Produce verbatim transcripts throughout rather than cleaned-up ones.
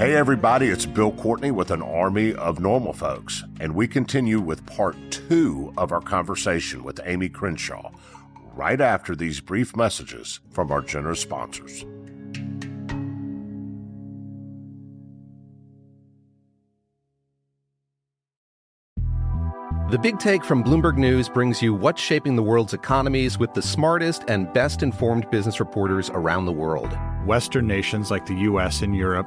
Hey everybody, it's Bill Courtney with an army of normal folks, and we continue with part two of our conversation with Amy Crenshaw right after these brief messages from our generous sponsors. The Big Take from Bloomberg News brings you what's shaping the world's economies with the smartest and best-informed business reporters around the world. Western nations like the U S and Europe.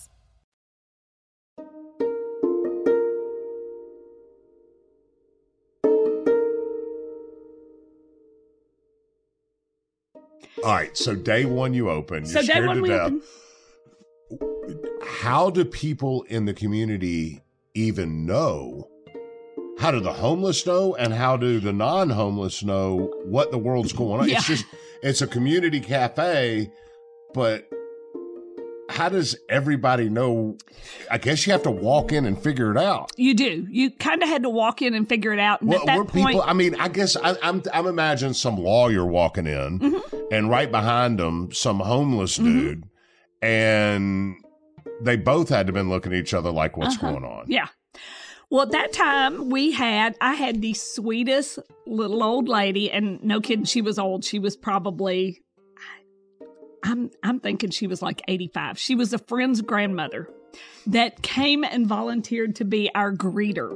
All right, so day one you open. So day one we open. How do people in the community even know? How do the homeless know, and how do the non-homeless know what the world's going on? Yeah. It's just, it's a community cafe, but how does everybody know? I guess you have to walk in and figure it out. You do. You kind of had to walk in and figure it out. And well, at that were point, people, I mean, I guess I, I'm I'm imagining some lawyer walking in. Mm-hmm. And right behind them, some homeless dude, mm-hmm. and they both had to been looking at each other like, what's uh-huh. going on? Yeah. Well, at that time, we had, I had the sweetest little old lady, and no kidding, she was old. She was probably, I'm I'm thinking she was like eighty-five. She was a friend's grandmother that came and volunteered to be our greeter.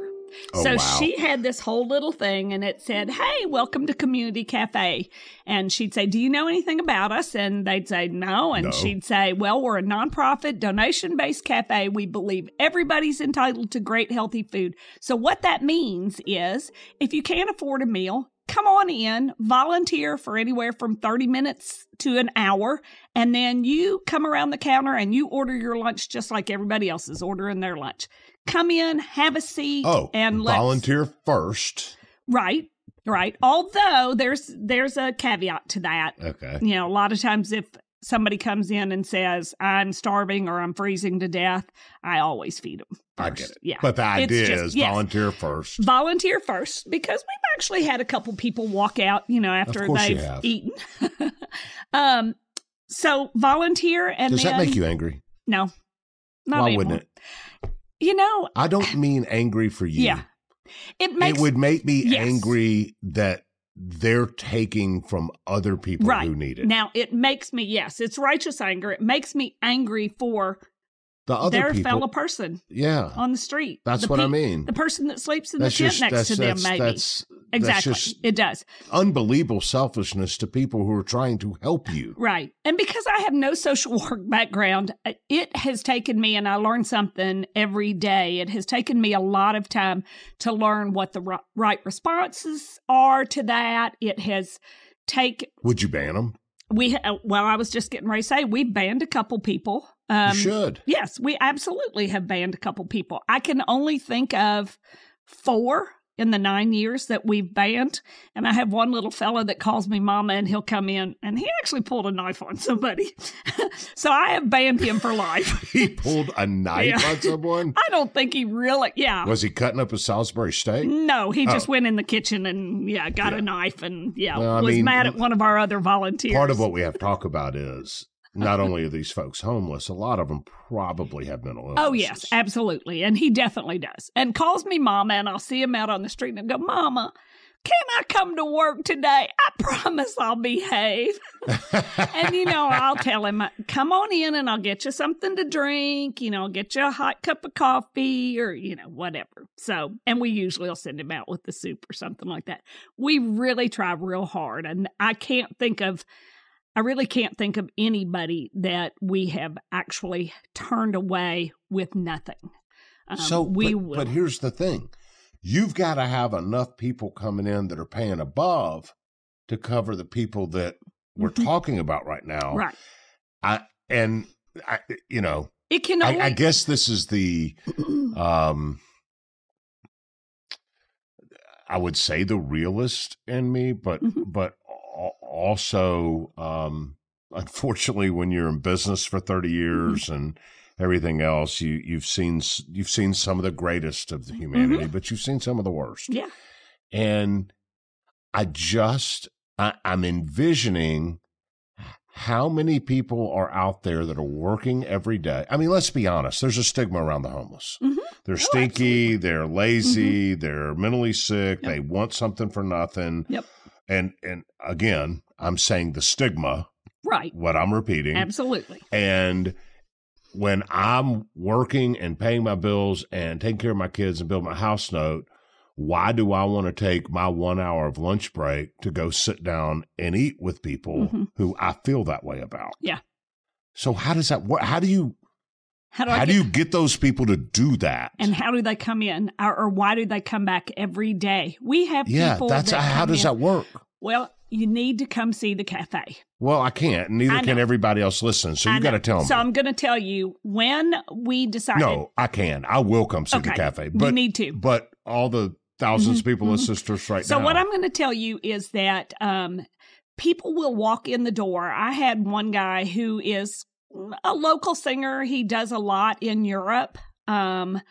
Oh, so wow. She had this whole little thing, and it said, hey, welcome to Community Cafe. And she'd say, do you know anything about us? And they'd say, no. And no. She'd say, well, we're a nonprofit, donation-based cafe. We believe everybody's entitled to great, healthy food. So what that means is if you can't afford a meal, come on in, volunteer for anywhere from thirty minutes to an hour, and then you come around the counter and you order your lunch just like everybody else is ordering their lunch. Come in, have a seat, oh, and let's... volunteer first. Right. Right. Although there's there's a caveat to that. Okay. You know, a lot of times if somebody comes in and says, I'm starving or I'm freezing to death, I always feed them first. I get it. Yeah. But the idea just, is yes. volunteer first. Volunteer first, because we've actually had a couple people walk out, you know, after they've eaten. um, so volunteer and Does then, that make you angry? No. Not Why anymore. Wouldn't it? You know. I don't mean angry for you. Yeah. It, makes, it would make me yes. angry that they're taking from other people right. who need it. Now, it makes me, yes, it's righteous anger. It makes me angry for the other their people. fellow person yeah. on the street. That's the what pe- I mean. The person that sleeps in that's the tent next to them, that's, maybe. That's, exactly. That's it does. Unbelievable selfishness to people who are trying to help you. Right. And because I have no social work background, it has taken me, and I learn something every day, it has taken me a lot of time to learn what the right responses are to that. It has taken... Would you ban them? We Well, I was just getting ready to say, we banned a couple people. Um, you should. Yes, we absolutely have banned a couple people. I can only think of four in the nine years that we've banned. And I have one little fella that calls me mama, and he'll come in, and he actually pulled a knife on somebody. So I have banned him for life. He pulled a knife yeah. on someone? I don't think he really, yeah. Was he cutting up a Salisbury steak? No, he oh. just went in the kitchen and, yeah, got yeah. a knife and, yeah, well, was mean, mad at one of our other volunteers. Part of what we have to talk about is... Not only are these folks homeless, a lot of them probably have mental illness. Oh, yes, absolutely. And he definitely does. And calls me mama, and I'll see him out on the street and I'll go, Mama, can I come to work today? I promise I'll behave. And, you know, I'll tell him, come on in and I'll get you something to drink. You know, I'll get you a hot cup of coffee or, you know, whatever. So, and we usually will send him out with the soup or something like that. We really try real hard. And I can't think of... I really can't think of anybody that we have actually turned away with nothing. Um, so, we but, will. But here's the thing. You've got to have enough people coming in that are paying above to cover the people that we're mm-hmm. talking about right now. Right. I, and, I, you know, it can. Only- I, I guess this is the, um, I would say the realist in me, but, mm-hmm. but. Also, um, unfortunately, when you're in business for thirty years mm-hmm. and everything else, you, you've seen you've seen some of the greatest of the humanity, mm-hmm. but you've seen some of the worst. Yeah. And I just, I, I'm envisioning how many people are out there that are working every day. I mean, let's be honest. There's a stigma around the homeless. Mm-hmm. They're oh, stinky. Absolutely. They're lazy. Mm-hmm. They're mentally sick. Yep. They want something for nothing. Yep. And and again, I'm saying the stigma, right? What I'm repeating. Absolutely. And when I'm working and paying my bills and taking care of my kids and building my house note, why do I want to take my one hour of lunch break to go sit down and eat with people mm-hmm. who I feel that way about? Yeah. So how does that work? How do you... How, do, how get, do you get those people to do that? And how do they come in? Or, or why do they come back every day? We have yeah, people that's, that Yeah, how does in. that work? Well, you need to come see the cafe. Well, I can't. Neither I can everybody else listen. So you got to tell them. So I'm going to tell you when we decided. No, I can. I will come see okay. the cafe. But, you need to. But all the thousands mm-hmm. of people mm-hmm. assist us right so now. So what I'm going to tell you is that um, people will walk in the door. I had one guy who is... a local singer. He does a lot in Europe. Um,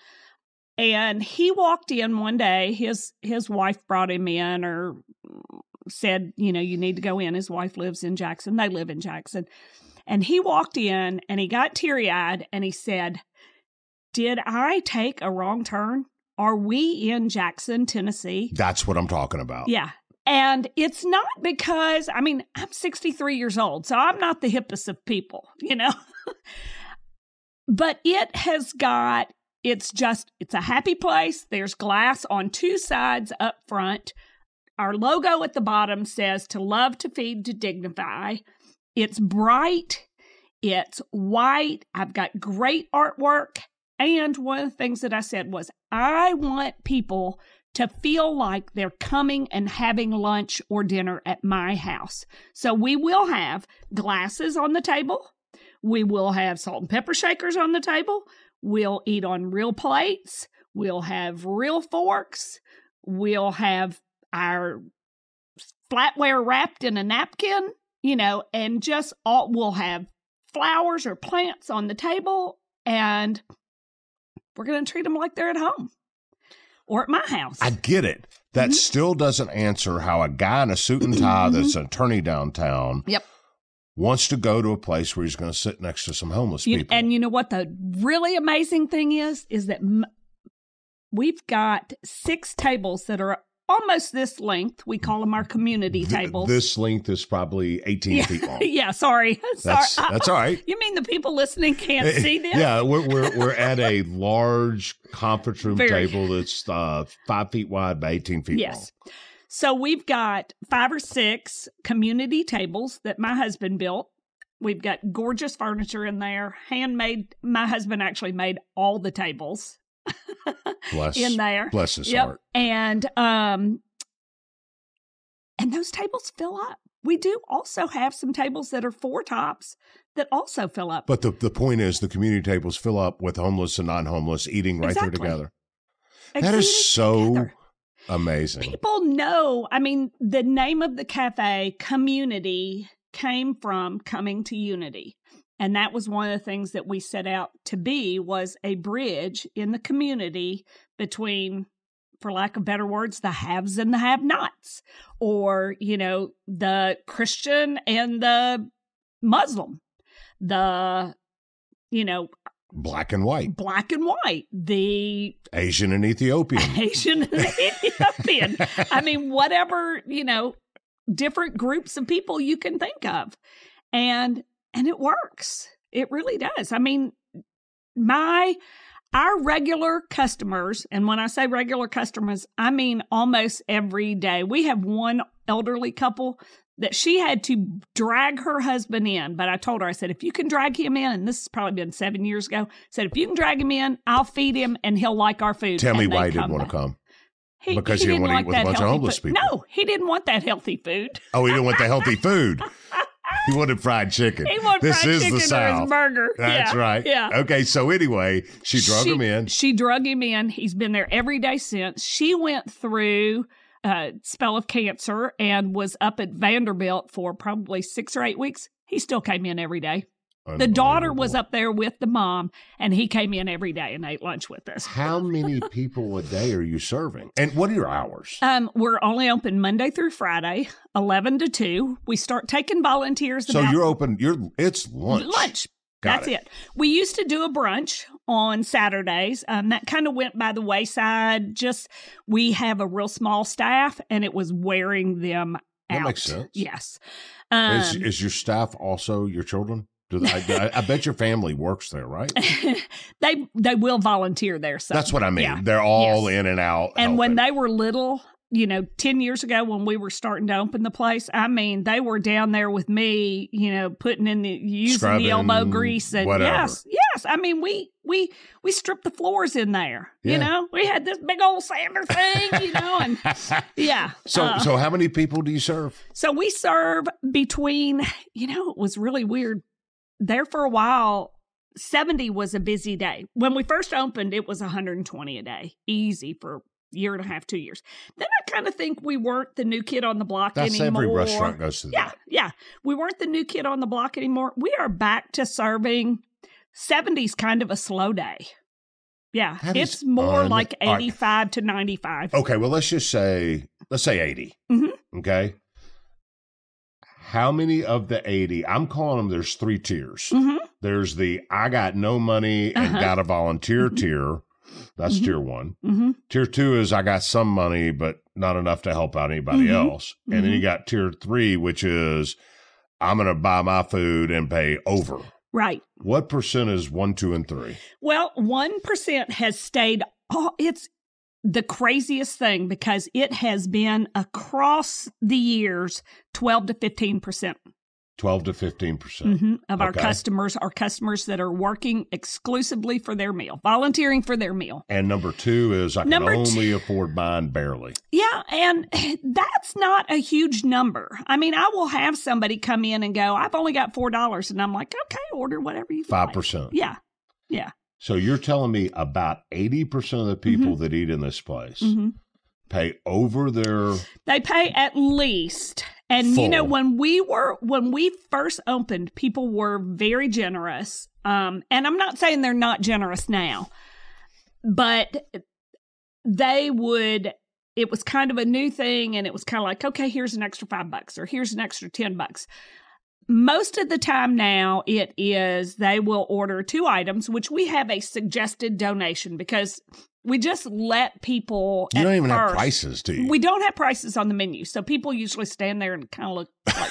and he walked in one day, his, his wife brought him in or said, you know, you need to go in. His wife lives in Jackson. They live in Jackson. And he walked in and he got teary eyed and he said, did I take a wrong turn? Are we in Jackson, Tennessee? That's what I'm talking about. Yeah. And it's not because, I mean, I'm sixty-three years old, so I'm not the hippest of people, you know, but it has got, it's just, it's a happy place. There's glass on two sides up front. Our logo at the bottom says to love, to feed, to dignify. It's bright. It's white. I've got great artwork. And one of the things that I said was, I want people to feel like they're coming and having lunch or dinner at my house. So we will have glasses on the table. We will have salt and pepper shakers on the table. We'll eat on real plates. We'll have real forks. We'll have our flatware wrapped in a napkin, you know, and just all, we'll have flowers or plants on the table, and we're going to treat them like they're at home or at my house. I get it. That mm-hmm. still doesn't answer how a guy in a suit and tie that's an attorney downtown yep. wants to go to a place where he's going to sit next to some homeless you, people. And you know what the really amazing thing is, is that m- we've got six tables that are almost this length. We call them our community tables. This length is probably eighteen yeah. feet long. yeah, sorry. That's, sorry. That's all right. You mean the people listening can't it, see this? Yeah, we're we're, we're at a large conference room Very. table that's uh, five feet wide by eighteen feet yes. long. Yes. So we've got five or six community tables that my husband built. We've got gorgeous furniture in there, handmade. My husband actually made all the tables. Bless, in there. Bless his yep. heart. And um, and those tables fill up. We do also have some tables that are four tops that also fill up. But the, the point is the community tables fill up with homeless and non-homeless eating right exactly. there together. Exactly. That is so together. amazing. People know. I mean, the name of the cafe, ComeUnity, came from coming to unity. And that was one of the things that we set out to be, was a bridge in the community between, for lack of better words, the haves and the have-nots, or, you know, the Christian and the Muslim, the, you know, black and white, black and white, the Asian and Ethiopian, Asian and Ethiopian. I mean, whatever, you know, different groups of people you can think of. And And it works. It really does. I mean, my, our regular customers, and when I say regular customers, I mean almost every day. We have one elderly couple that she had to drag her husband in. But I told her, I said, if you can drag him in, and this has probably been seven years ago, I said, if you can drag him in, I'll feed him and he'll like our food. Tell me why he didn't want to come. He, because he didn't want to eat with a bunch of homeless people. No, he didn't want that healthy food. Oh, he didn't want the healthy food. He wanted fried chicken. He wanted this fried is chicken the South. Or his burger. That's yeah, right. Yeah. Okay, so anyway, she drug she, him in. She drug him in. He's been there every day since. She went through a spell of cancer and was up at Vanderbilt for probably six or eight weeks. He still came in every day. The daughter was up there with the mom, and he came in every day and ate lunch with us. How many people a day are you serving? And what are your hours? Um, we're only open Monday through Friday, eleven to two. We start taking volunteers. So about you're open. You're it's lunch. Lunch. Got That's it. it. We used to do a brunch on Saturdays. Um, that kind of went by the wayside. Just we have a real small staff, and it was wearing them out. That makes sense. Yes. Um, is, is your staff also your children? I, I bet your family works there, right? they they will volunteer there. So. That's what I mean. Yeah. They're all yes. in and out. And helping. When they were little, you know, ten years ago when we were starting to open the place, I mean, they were down there with me, you know, putting in the, using Scrubbing, the elbow grease. And whatever. Yes, yes. I mean, we, we, we stripped the floors in there, yeah. you know. We had this big old sander thing, you know, and yeah. So, uh, so how many people do you serve? So we serve between, you know, it was really weird. There for a while, seventy was a busy day. When we first opened, it was one hundred twenty a day, easy for a year and a half, two years. Then I kind of think we weren't the new kid on the block That's anymore. Every restaurant goes to yeah, that. Yeah, yeah. We weren't the new kid on the block anymore. We are back to serving. seventy's kind of a slow day. Yeah, that it's more un- like eighty-five right. to ninety-five. Okay, well, let's just say, let's say eighty. Mm-hmm. Okay. How many of the eighty, I'm calling them, there's three tiers. Mm-hmm. There's the I got no money and uh-huh. got a volunteer mm-hmm. tier. That's mm-hmm. tier one. Mm-hmm. Tier two is I got some money, but not enough to help out anybody mm-hmm. else. And mm-hmm. then you got tier three, which is I'm going to buy my food and pay over. Right. What percent is one, two, and three? Well, one percent has stayed. Oh, it's the craziest thing, because it has been across the years twelve to fifteen percent. twelve to fifteen percent mm-hmm, of okay. our customers are customers that are working exclusively for their meal, volunteering for their meal. And number two is I number can only two. afford mine barely. Yeah, and that's not a huge number. I mean, I will have somebody come in and go, I've only got four dollars, and I'm like, okay, order whatever you five percent. Like. five percent. Yeah, yeah. So you're telling me about eighty percent of the people mm-hmm. that eat in this place mm-hmm. pay over their... They pay at least. And, full. You know, when we were, when we first opened, people were very generous. Um, and I'm not saying they're not generous now, but they would... It was kind of a new thing, and it was kind of like, okay, here's an extra five bucks or here's an extra ten bucks. Most of the time now it is they will order two items, which we have a suggested donation because we just let people. You don't even first, have prices, do you? We don't have prices on the menu. So people usually stand there and kind of look like,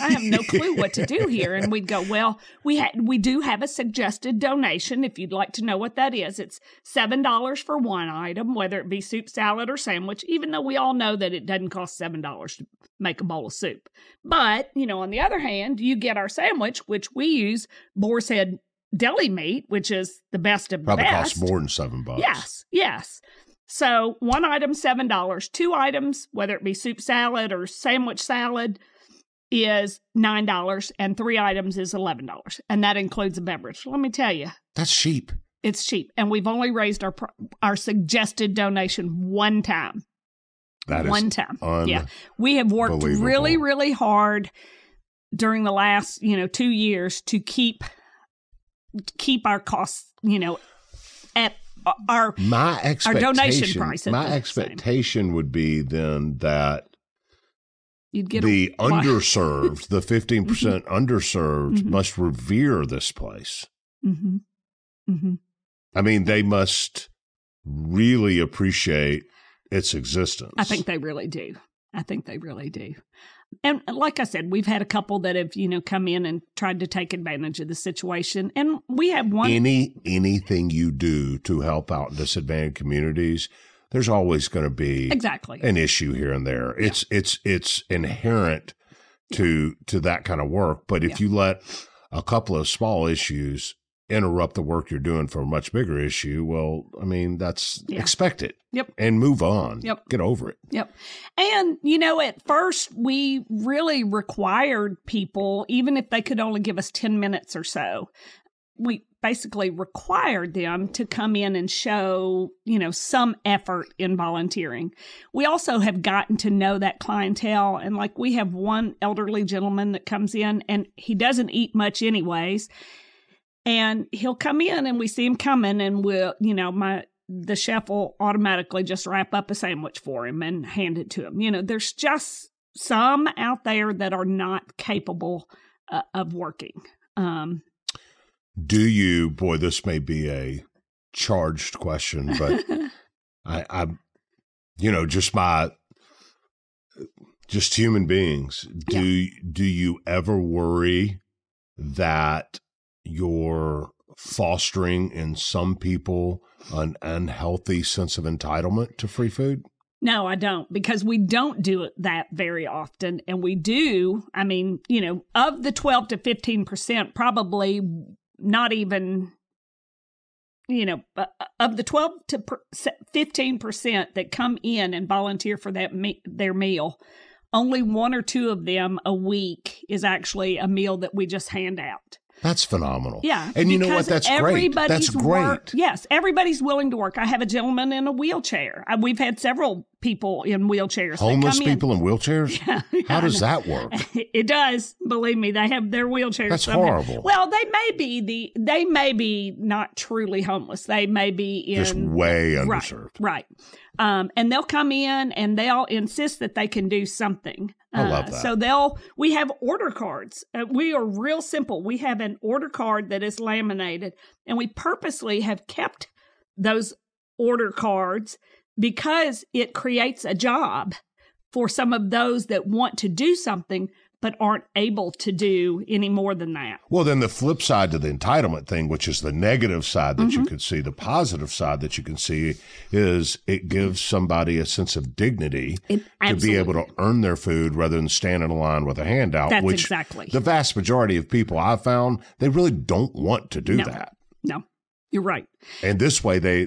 I have no clue what to do here. And we'd go, well, we ha- we do have a suggested donation. If you'd like to know what that is, it's seven dollars for one item, whether it be soup, salad, or sandwich, even though we all know that it doesn't cost seven dollars to make a bowl of soup. But, you know, on the other hand, you get our sandwich, which we use Boar's Head deli meat, which is the best of the best. Probably costs more than seven bucks. Yes, yes. So one item, seven dollars. Two items, whether it be soup, salad, or sandwich salad, is nine dollars, and three items is eleven dollars, and that includes a beverage. Let me tell you. That's cheap. It's cheap, and we've only raised our our suggested donation one time. That is one time. Yeah. We have worked really, really hard during the last, you know, two years to keep keep our costs, you know, at our my expectation, our donation price. My expectation same. would be then that You'd get the a, underserved, the fifteen percent mm-hmm. underserved mm-hmm. must revere this place. Mm-hmm. Mm-hmm. I mean, they must really appreciate its existence. I think they really do. I think they really do. And like I said, we've had a couple that have, you know, come in and tried to take advantage of the situation. And we have one. Any anything you do to help out disadvantaged communities, there's always going to be exactly an issue here and there. It's yeah. it's it's inherent to to that kind of work. But if yeah. you let a couple of small issues interrupt the work you're doing for a much bigger issue, well, I mean, that's yeah. expected. Yep. And move on. Yep. Get over it. Yep. And, you know, at first we really required people, even if they could only give us ten minutes or so, we basically required them to come in and show, you know, some effort in volunteering. We also have gotten to know that clientele. And like we have one elderly gentleman that comes in and he doesn't eat much anyways. And he'll come in and we see him coming and we'll, you know, my, the chef will automatically just wrap up a sandwich for him and hand it to him. You know, there's just some out there that are not capable uh, of working. Um, Do you, boy, this may be a charged question, but I, I, you know, just my, just human beings, do, yeah. do you ever worry that you're fostering in some people an unhealthy sense of entitlement to free food? No, I don't, because we don't do that very often. And we do, I mean, you know, of the twelve to fifteen percent, probably not even, you know, of the twelve to fifteen percent that come in and volunteer for that me- their meal, only one or two of them a week is actually a meal that we just hand out. That's phenomenal. Yeah. And you know what? That's great. That's great. Work, yes. Everybody's willing to work. I have a gentleman in a wheelchair. I, we've had several people in wheelchairs. Homeless people in, in wheelchairs? Yeah, yeah, How does that work? It does. Believe me, they have their wheelchairs. That's somewhere. horrible. Well, they may be the they may be not truly homeless. They may be in just way underserved. Right. right. Um, and they'll come in and they'll insist that they can do something. I love that. Uh, so they'll, we have order cards. Uh, we are real simple. We have an order card that is laminated, and we purposely have kept those order cards because it creates a job for some of those that want to do something but aren't able to do any more than that. Well, then the flip side to the entitlement thing, which is the negative side that mm-hmm. you could see, the positive side that you can see is it gives somebody a sense of dignity it, to be able to earn their food rather than stand in a line with a handout. That's which exactly. The vast majority of people I've found, they really don't want to do no. that. No, you're right. And this way they...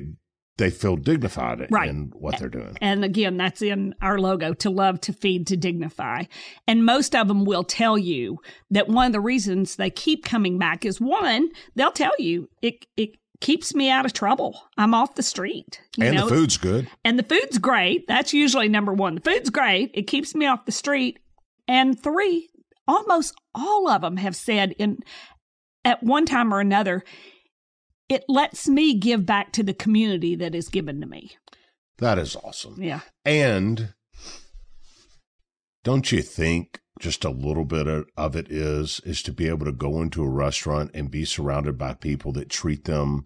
They feel dignified right. in what they're doing. And again, that's in our logo, to love, to feed, to dignify. And most of them will tell you that one of the reasons they keep coming back is, one, they'll tell you it it keeps me out of trouble. I'm off the street. You and know? The food's good. And the food's great. That's usually number one. The food's great. It keeps me off the street. And three, almost all of them have said in at one time or another, it lets me give back to the community that is given to me. That is awesome. Yeah. And don't you think just a little bit of it is, is to be able to go into a restaurant and be surrounded by people that treat them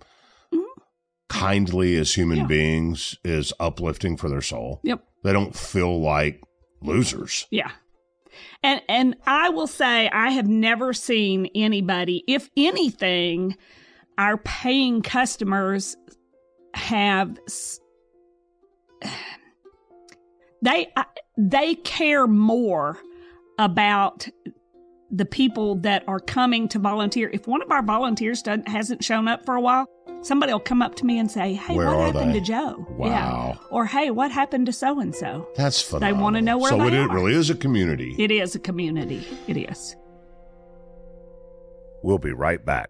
mm-hmm. kindly as human yeah. beings is uplifting for their soul. Yep. They don't feel like losers. Yeah. And and I will say I have never seen anybody, if anything, our paying customers have, they they care more about the people that are coming to volunteer. If one of our volunteers doesn't, hasn't shown up for a while, somebody will come up to me and say, hey, where what happened they? to Joe? Wow. Yeah. Or, hey, what happened to so-and-so? That's phenomenal. They want to know where so they it are. So it really is a community. It is a community. It is. We'll be right back.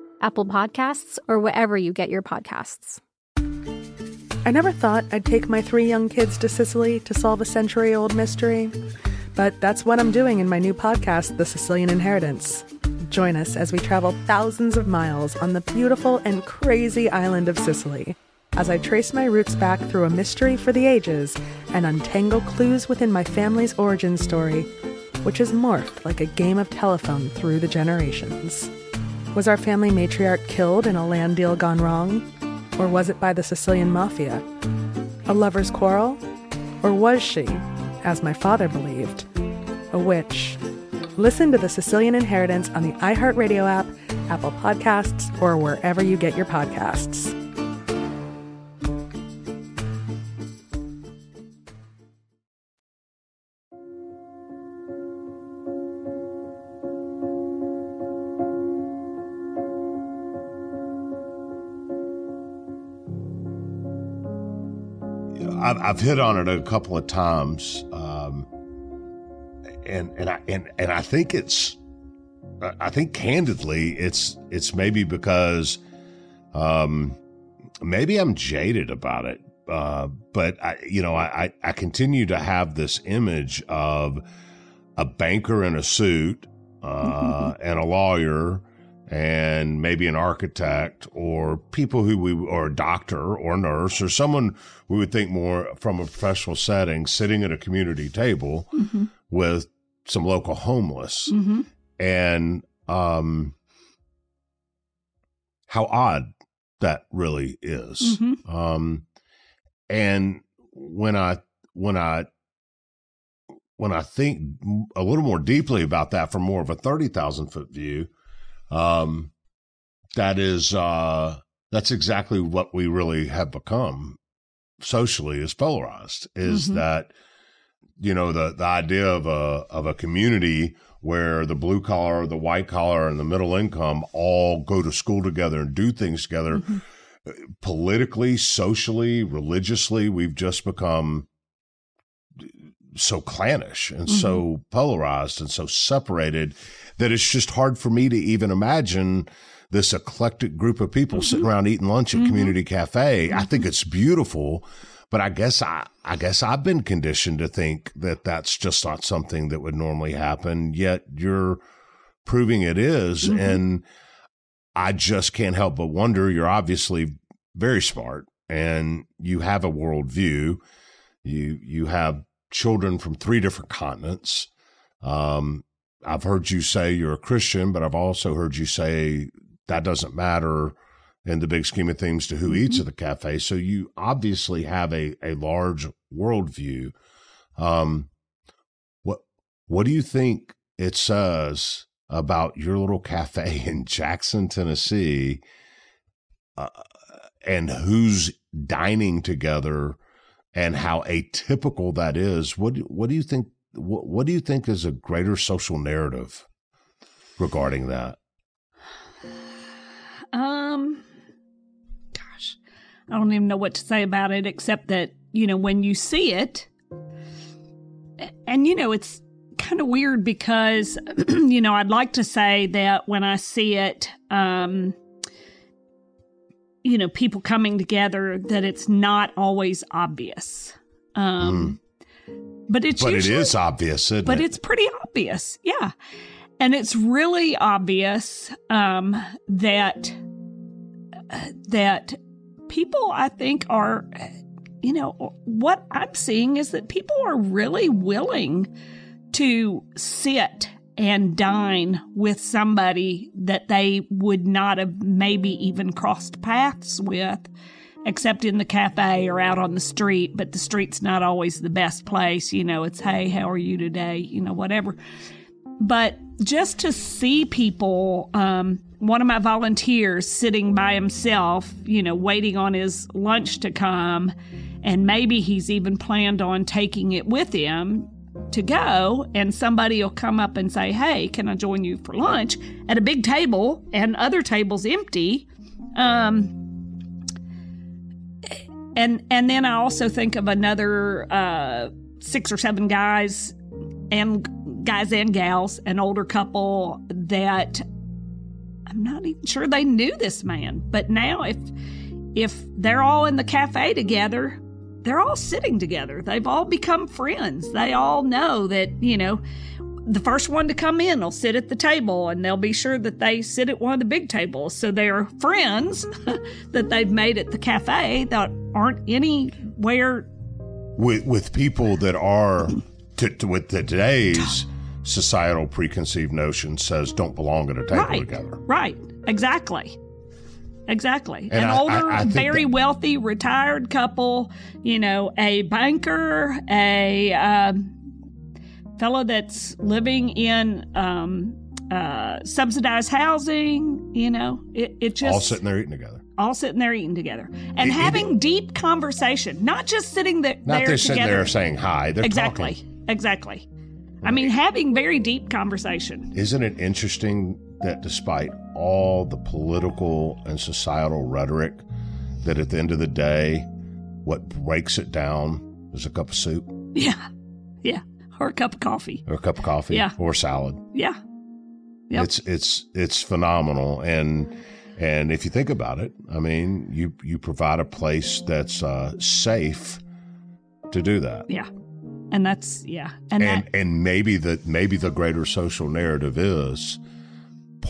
Apple Podcasts, or wherever you get your podcasts. I never thought I'd take my three young kids to Sicily to solve a century-old mystery, but that's what I'm doing in my new podcast, The Sicilian Inheritance. Join us as we travel thousands of miles on the beautiful and crazy island of Sicily, as I trace my roots back through a mystery for the ages and untangle clues within my family's origin story, which has morphed like a game of telephone through the generations. Was our family matriarch killed in a land deal gone wrong? Or was it by the Sicilian mafia? A lover's quarrel? Or was she, as my father believed, a witch? Listen to The Sicilian Inheritance on the iHeartRadio app, Apple Podcasts, or wherever you get your podcasts. I've hit on it a couple of times, um, and and I and, and I think it's, I think candidly, it's it's maybe because, um, maybe I'm jaded about it, uh, but I you know I I continue to have this image of a banker in a suit, uh, mm-hmm. and a lawyer, and maybe an architect or people who we, or a doctor or a nurse or someone we would think more from a professional setting, sitting at a community table mm-hmm. with some local homeless. Mm-hmm. And um, how odd that really is. Mm-hmm. Um, and when I, when I, when I think a little more deeply about that from more of a thirty thousand foot view, um, that is, uh, that's exactly what we really have become socially is polarized, is mm-hmm. that, you know, the, the idea of a, of a community where the blue collar, the white collar, and the middle income all go to school together and do things together. Mm-hmm. Politically, socially, religiously, we've just become so clannish and mm-hmm. so polarized and so separated that it's just hard for me to even imagine this eclectic group of people mm-hmm. sitting around eating lunch at mm-hmm. Community Cafe. Mm-hmm. I think it's beautiful, but I guess I, I guess I've been conditioned to think that that's just not something that would normally happen, yet you're proving it is. Mm-hmm. And I just can't help but wonder, you're obviously very smart and you have a worldview. You, you have children from three different continents. Um, I've heard you say you're a Christian, but I've also heard you say that doesn't matter in the big scheme of things to who mm-hmm. eats at the cafe. So you obviously have a, a large worldview. Um, what, what do you think it says about your little cafe in Jackson, Tennessee, uh, and who's dining together and how atypical that is? What, what do you think, what, what do you think is a greater social narrative regarding that? Um, gosh, I don't even know what to say about it, except that, you know, when you see it, and, you know, it's kind of weird because, you know, I'd like to say that when I see it, um, you know, people coming together, that it's not always obvious. Um, mm. But it's but usually, it is obvious, isn't but it? But it's pretty obvious, yeah. And it's really obvious um, that that people, I think, are, you know, what I'm seeing is that people are really willing to sit and dine with somebody that they would not have maybe even crossed paths with, except in the cafe or out on the street. But the street's not always the best place. You know, it's, hey, how are you today? You know, whatever. But just to see people, um, one of my volunteers sitting by himself, you know, waiting on his lunch to come, and maybe he's even planned on taking it with him to go, and somebody will come up and say, hey, can I join you for lunch at a big table and other tables empty? Um, and and then I also think of another uh, six or seven guys and guys and gals, an older couple that I'm not even sure they knew this man. But now if if they're all in the cafe together, they're all sitting together. They've all become friends. They all know that, you know, the first one to come in will sit at the table, and they'll be sure that they sit at one of the big tables. So they're friends that they've made at the cafe that aren't anywhere. With, with people that are, to, to, with the today's societal preconceived notion says don't belong at a table right, together. Right, exactly. Exactly. And An I, older, I, I very that, wealthy, retired couple, you know, a banker, a um, fellow that's living in um, uh, subsidized housing, you know, it, it just... All sitting there eating together. All sitting there eating together. And it, having it, deep conversation, not just sitting there together. Not just sitting there saying hi. They're exactly, talking. Exactly. Right. I mean, having very deep conversation. Isn't it interesting that despite all the political and societal rhetoric, that at the end of the day, what breaks it down is a cup of soup? Yeah. Yeah. Or a cup of coffee. Or a cup of coffee. Yeah. Or salad. Yeah. Yep. It's it's it's phenomenal. And and if you think about it, I mean, you, you provide a place that's uh, safe to do that. Yeah. And that's yeah. And and, that- and maybe the maybe the greater social narrative is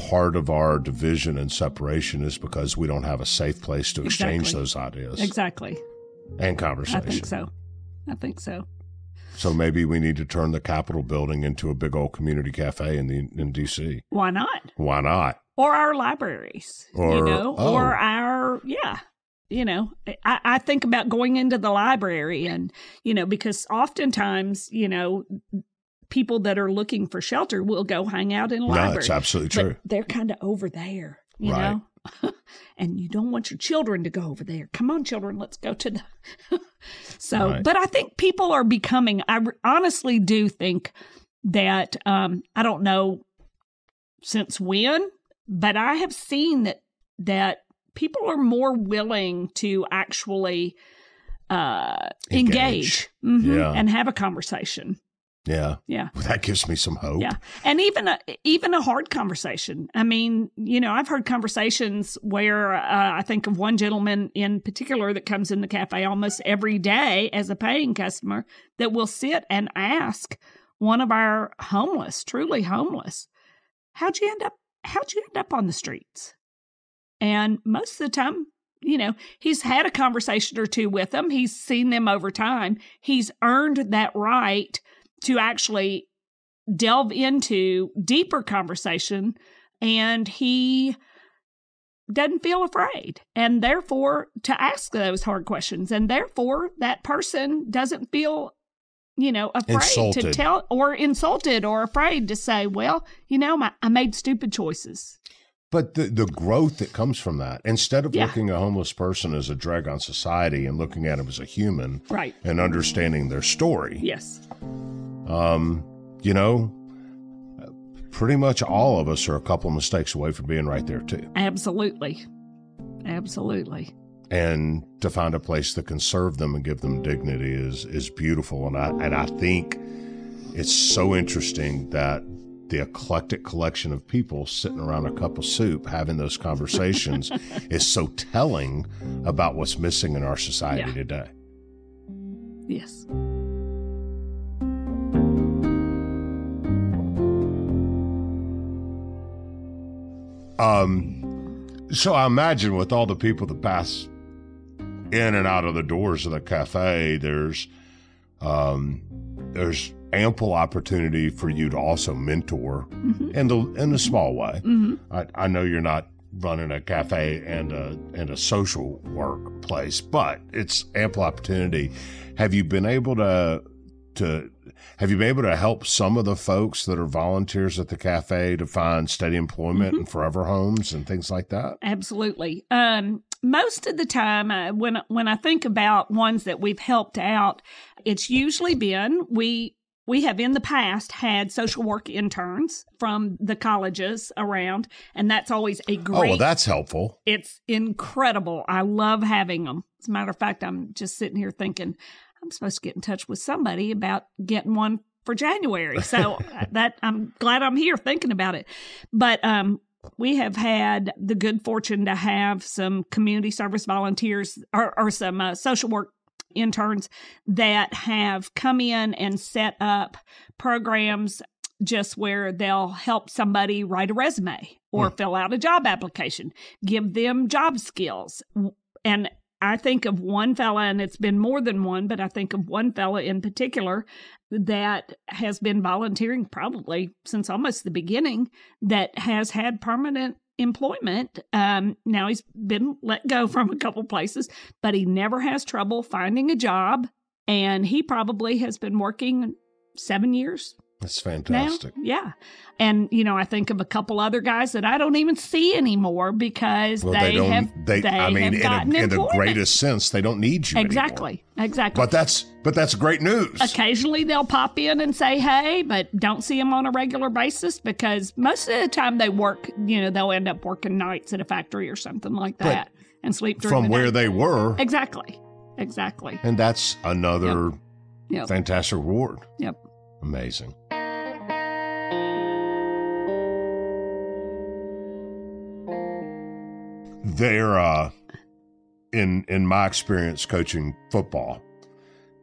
part of our division and separation is because we don't have a safe place to exchange exactly. those ideas. Exactly. And conversation. I think so. I think so. So maybe we need to turn the Capitol building into a big old community cafe in the, in D C. Why not? Why not? Or our libraries, or, you know, oh. or our yeah. You know, I, I think about going into the library and, you know, because oftentimes, you know, people that are looking for shelter will go hang out in a library. No, that's absolutely true. But they're kind of over there, you right. know. And you don't want your children to go over there. Come on, children, let's go to the. So, right. But I think people are becoming, I honestly do think that, um, I don't know since when, but I have seen that, that people are more willing to actually uh, engage, engage. Mm-hmm, yeah. and have a conversation. Yeah. Yeah. Well, that gives me some hope. Yeah. And even a, even a hard conversation. I mean, you know, I've heard conversations where uh, I think of one gentleman in particular that comes in the cafe almost every day as a paying customer that will sit and ask one of our homeless, truly homeless, how'd you end up, how'd you end up on the streets? And most of the time, you know, he's had a conversation or two with them. He's seen them over time. He's earned that right to actually delve into deeper conversation, and he doesn't feel afraid, and therefore to ask those hard questions, and therefore that person doesn't feel, you know, afraid insulted. to tell or insulted or afraid to say, well, you know, my, I made stupid choices. But the, the growth that comes from that, instead of yeah. looking at a homeless person as a drag on society and looking at him as a human, right. and understanding their story. Yes. Um, you know, pretty much all of us are a couple of mistakes away from being right there too. Absolutely. Absolutely. And to find a place that can serve them and give them dignity is, is beautiful. And I, and I think it's so interesting that the eclectic collection of people sitting around a cup of soup having those conversations is so telling about what's missing in our society yeah. today. Yes. Um, so I imagine with all the people that pass in and out of the doors of the cafe, there's, um, there's ample opportunity for you to also mentor mm-hmm. in the, in a small way. Mm-hmm. I, I know you're not running a cafe and a, and a social workplace, but it's ample opportunity. Have you been able to, to, Have you been able to help some of the folks that are volunteers at the cafe to find steady employment mm-hmm. and forever homes and things like that? Absolutely. Um, most of the time, uh, when when I think about ones that we've helped out, it's usually been we we have in the past had social work interns from the colleges around, and that's always a great. Oh, well, that's helpful. It's incredible. I love having them. As a matter of fact, I'm just sitting here thinking, I'm supposed to get in touch with somebody about getting one for January. So that I'm glad I'm here thinking about it. But um, we have had the good fortune to have some community service volunteers or, or some uh, social work interns that have come in and set up programs just where they'll help somebody write a resume or yeah. fill out a job application, give them job skills. And I think of one fella, and it's been more than one, but I think of one fella in particular that has been volunteering probably since almost the beginning that has had permanent employment. Um, now he's been let go from a couple places, but he never has trouble finding a job, and he probably has been working seven years. That's fantastic. Now, yeah. And, you know, I think of a couple other guys that I don't even see anymore because well, they, they have they, they I mean, have gotten in, a, in the greatest sense, they don't need you Exactly. anymore. Exactly. But that's but that's great news. Occasionally they'll pop in and say, hey, but don't see them on a regular basis because most of the time they work, you know, they'll end up working nights at a factory or something like that but and sleep during From the where night. They were. Exactly. Exactly. And that's another yep. Yep. fantastic reward. Yep. Amazing. There, uh, in in my experience coaching football,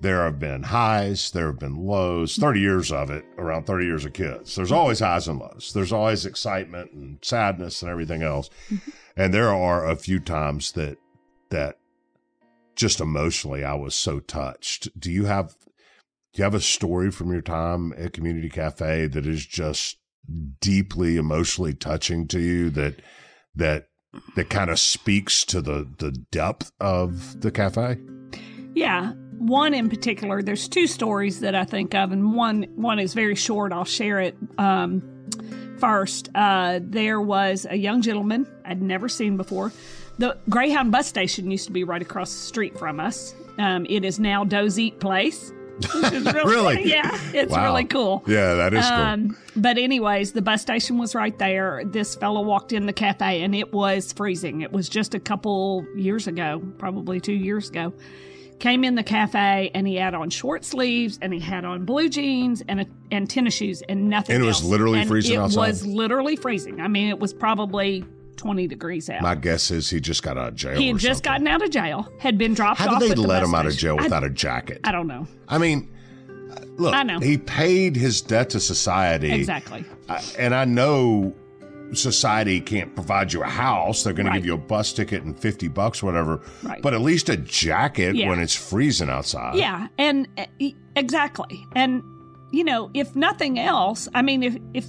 there have been highs, there have been lows, thirty years of it, around thirty years of kids. There's always highs and lows. There's always excitement and sadness and everything else. And there are a few times that, that just emotionally I was so touched. Do you have... Do you have a story from your time at Community Cafe that is just deeply emotionally touching to you that that that kind of speaks to the, the depth of the cafe? Yeah. One in particular, there's two stories that I think of, and one one is very short. I'll share it um, first. Uh, there was a young gentleman I'd never seen before. The Greyhound bus station used to be right across the street from us. Um, it is now Doe's Eat Place. Which is really, really? Yeah, it's wow. really cool. Yeah, that is um, cool. But anyways, the bus station was right there. This fellow walked in the cafe, and it was freezing. It was just a couple years ago, probably two years ago. Came in the cafe, and he had on short sleeves, and he had on blue jeans and a, and tennis shoes and nothing And it else. was literally and freezing it outside? It was literally freezing. I mean, it was probably twenty degrees out. My guess is he just got out of jail. He had just something. gotten out of jail, had been dropped How off. How did they let the him out of jail without I, a jacket? I don't know. I mean, look, I know. he paid his debt to society. Exactly. I, and I know society can't provide you a house. They're going right. to give you a bus ticket and fifty bucks, whatever. Right. But at least a jacket yeah. when it's freezing outside. Yeah. And exactly. And, you know, if nothing else, I mean, if, if,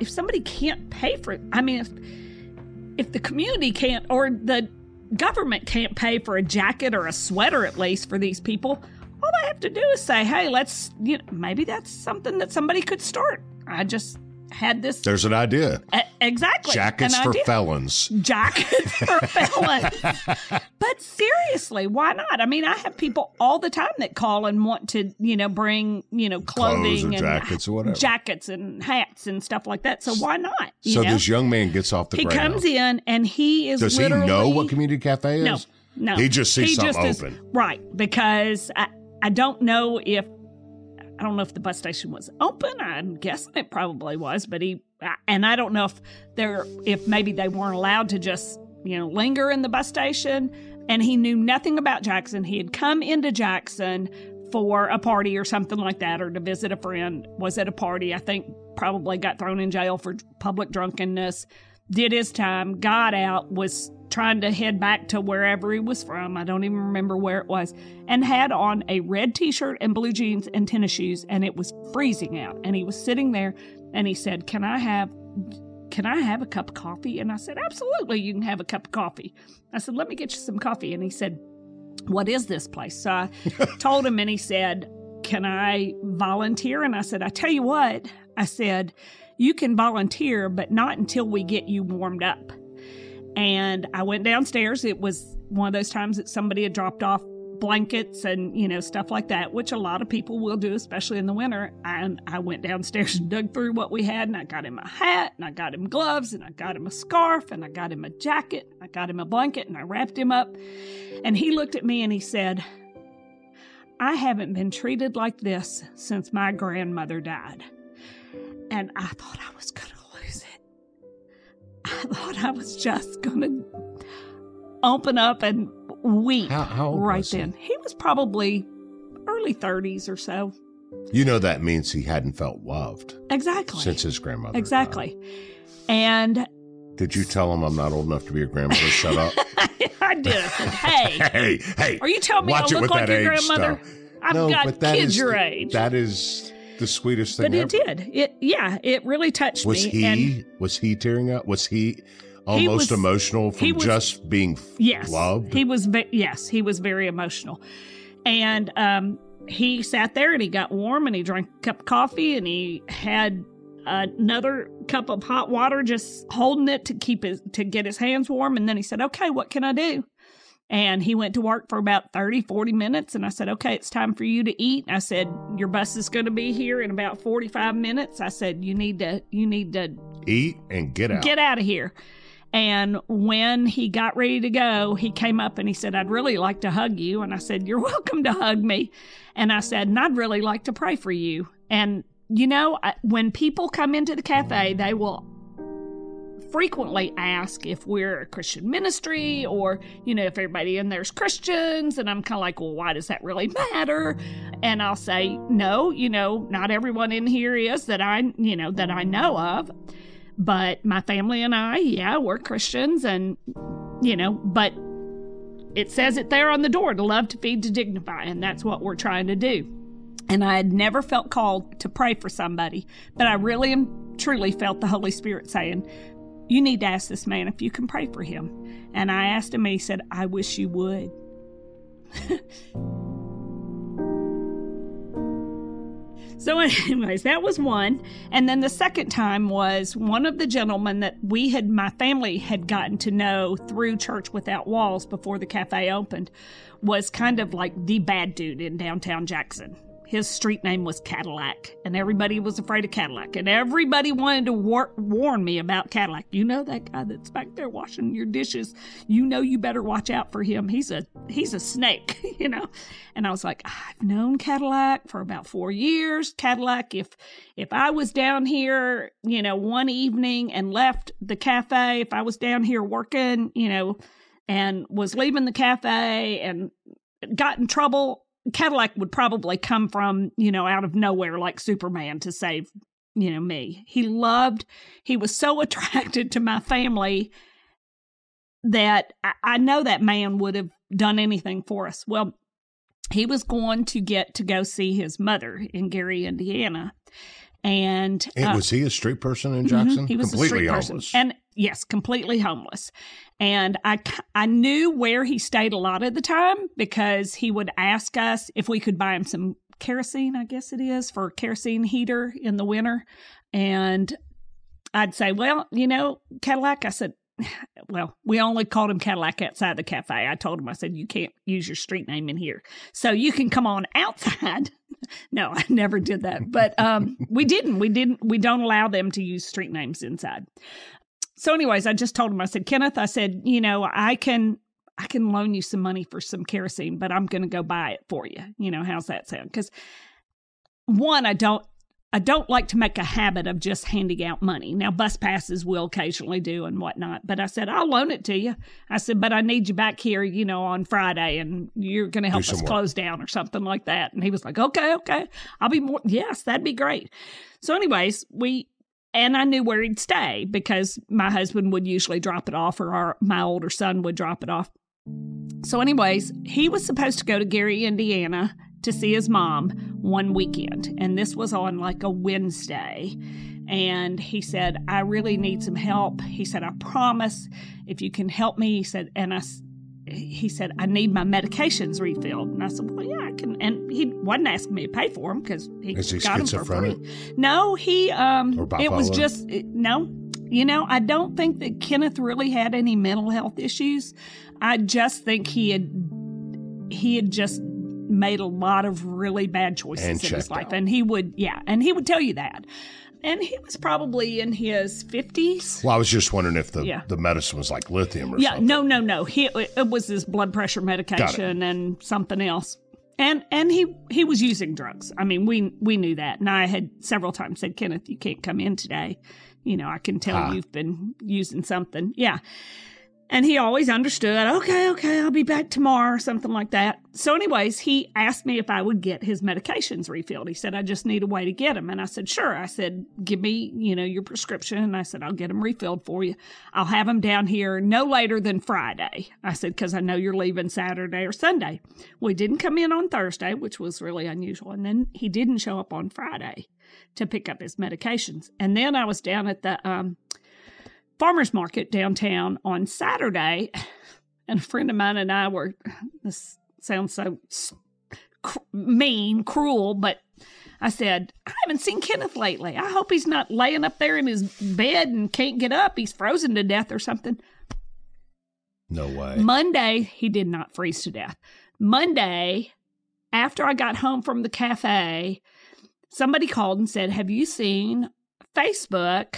if somebody can't pay for it, I mean, if, If the community can't, or the government can't pay for a jacket or a sweater, at least for these people, all they have to do is say, hey, let's, you know, maybe that's something that somebody could start. I just had this. There's an idea. A- exactly. Jackets for idea. felons. Jackets for felons. But seriously, why not? I mean, I have people all the time that call and want to, you know, bring, you know, clothing and jackets or whatever. Jackets and hats and stuff like that. So why not? You so know? This young man gets off the ground. He comes in and he is Does literally... Does he know what Community Cafe is? No, no. He just sees he something just open. Is, right, because I, I don't know if I don't know if the bus station was open. I'm guessing it probably was, but he, and I don't know if there, if maybe they weren't allowed to just, you know, linger in the bus station. And he knew nothing about Jackson. He had come into Jackson for a party or something like that, or to visit a friend, was at a party, I think probably got thrown in jail for public drunkenness, did his time, got out, was trying to head back to wherever he was from. I don't even remember where it was. And had on a red T-shirt and blue jeans and tennis shoes, and it was freezing out. And he was sitting there, and he said, can I have can I have a cup of coffee? And I said, absolutely, you can have a cup of coffee. I said, let me get you some coffee. And he said, what is this place? So I told him, and he said, can I volunteer? And I said, I tell you what, I said, you can volunteer, but not until we get you warmed up. And I went downstairs. It was one of those times that somebody had dropped off blankets and, you know, stuff like that, which a lot of people will do, especially in the winter. And I went downstairs and dug through what we had, and I got him a hat, and I got him gloves, and I got him a scarf, and I got him a jacket, and I got him a blanket, and I wrapped him up. And he looked at me and he said, I haven't been treated like this since my grandmother died. And I thought I was going to lose it. I thought I was just going to open up and weep how, how right then. He? he was probably early thirties or so. You know, that means he hadn't felt loved. Exactly. Since his grandmother. Exactly. Died. And did you tell him I'm not old enough to be your grandmother? Shut up. I did. I said, hey. hey, hey. Are you telling me I look like your grandmother? Stuff. I've no, got kids is, your age. That is... the sweetest thing but ever. But it did. It yeah, it really touched was me. He, and was he tearing up? Was he almost he was, emotional from was, just being yes, loved? He was ve- yes, he was very emotional. And um, he sat there and he got warm and he drank a cup of coffee and he had another cup of hot water, just holding it to keep his, to get his hands warm. And then he said, okay, what can I do? And he went to work for about thirty, forty minutes. And I said, okay, it's time for you to eat. I said, your bus is going to be here in about forty-five minutes. I said, you need to, you need to eat and get out, get out of here. And when he got ready to go, he came up and he said, I'd really like to hug you. And I said, you're welcome to hug me. And I said, and I'd really like to pray for you. And you know, I, when people come into the cafe, they will frequently ask if we're a Christian ministry or, you know, if everybody in there's Christians. And I'm kind of like, well, why does that really matter? And I'll say, no, you know, not everyone in here is that I, you know, that I know of, but my family and I, yeah, we're Christians. And, you know, but it says it there on the door, to love, to feed, to dignify. And that's what we're trying to do. And I had never felt called to pray for somebody, but I really and truly felt the Holy Spirit saying, You need to ask this man if you can pray for him. And I asked him, and he said, I wish you would. So anyways, that was one. And then the second time was one of the gentlemen that we had, my family had gotten to know through Church Without Walls before the cafe opened, was kind of like the bad dude in downtown Jackson. His street name was Cadillac, and everybody was afraid of Cadillac, and everybody wanted to war- warn me about Cadillac. You know that guy that's back there washing your dishes? You know you better watch out for him. He's a he's a snake, you know? And I was like, I've known Cadillac for about four years. Cadillac, if if I was down here, you know, one evening and left the cafe, if I was down here working, you know, and was leaving the cafe and got in trouble, Cadillac would probably come from, you know, out of nowhere like Superman to save, you know, me. He loved, he was so attracted to my family that I, I know that man would have done anything for us. Well, he was going to get to go see his mother in Gary, Indiana. And uh, was he a street person in Jackson? Mm-hmm, he was completely a street person. Homeless. And yes, completely homeless. And I, I knew where he stayed a lot of the time because he would ask us if we could buy him some kerosene, I guess it is, for a kerosene heater in the winter. And I'd say, well, you know, Cadillac, I said, well, we only called him Cadillac outside the cafe. I told him, I said, you can't use your street name in here. So you can come on outside. No, I never did that. But um, we didn't. We didn't. We don't allow them to use street names inside. So anyways, I just told him, I said, Kenneth, I said, you know, I can I can loan you some money for some kerosene, but I'm going to go buy it for you. You know, how's that sound? Because one, I don't. I don't like to make a habit of just handing out money. Now, bus passes will occasionally do and whatnot, but I said, I'll loan it to you. I said, but I need you back here, you know, on Friday, and you're going to help us close down or something like that. And he was like, okay, okay. I'll be more, yes, that'd be great. So anyways, we, and I knew where he'd stay because my husband would usually drop it off or our, my older son would drop it off. So anyways, he was supposed to go to Gary, Indiana to see his mom one weekend. And this was on like a Wednesday. And he said, I really need some help. He said, I promise if you can help me. He said, and I, he said, I need my medications refilled. And I said, well, yeah, I can. And he wasn't asking me to pay for them because he Is got them for free. No, he, um, or bipolar? It was just, it, no, you know, I don't think that Kenneth really had any mental health issues. I just think he had, he had just made a lot of really bad choices in his life. Out. And he would, yeah, and he would tell you that. And he was probably in his fifties. Well, I was just wondering if the, yeah. the medicine was like lithium or yeah, something. Yeah, no, no, no. He, it was his blood pressure medication and something else. And and he, he was using drugs. I mean, we we knew that. And I had several times said, Kenneth, you can't come in today. You know, I can tell ah. you've been using something. Yeah. And he always understood, okay, okay, I'll be back tomorrow or something like that. So anyways, he asked me if I would get his medications refilled. He said, I just need a way to get them. And I said, sure. I said, give me, you know, your prescription. And I said, I'll get them refilled for you. I'll have them down here no later than Friday. I said, because I know you're leaving Saturday or Sunday. Well, he didn't come in on Thursday, which was really unusual. And then he didn't show up on Friday to pick up his medications. And then I was down at the... um. farmer's market downtown on Saturday, and a friend of mine and I were, this sounds so cr- mean, cruel, but I said, I haven't seen Kenneth lately. I hope he's not laying up there in his bed and can't get up. He's frozen to death or something. No way. Monday, he did not freeze to death. Monday, after I got home from the cafe, somebody called and said, have you seen Facebook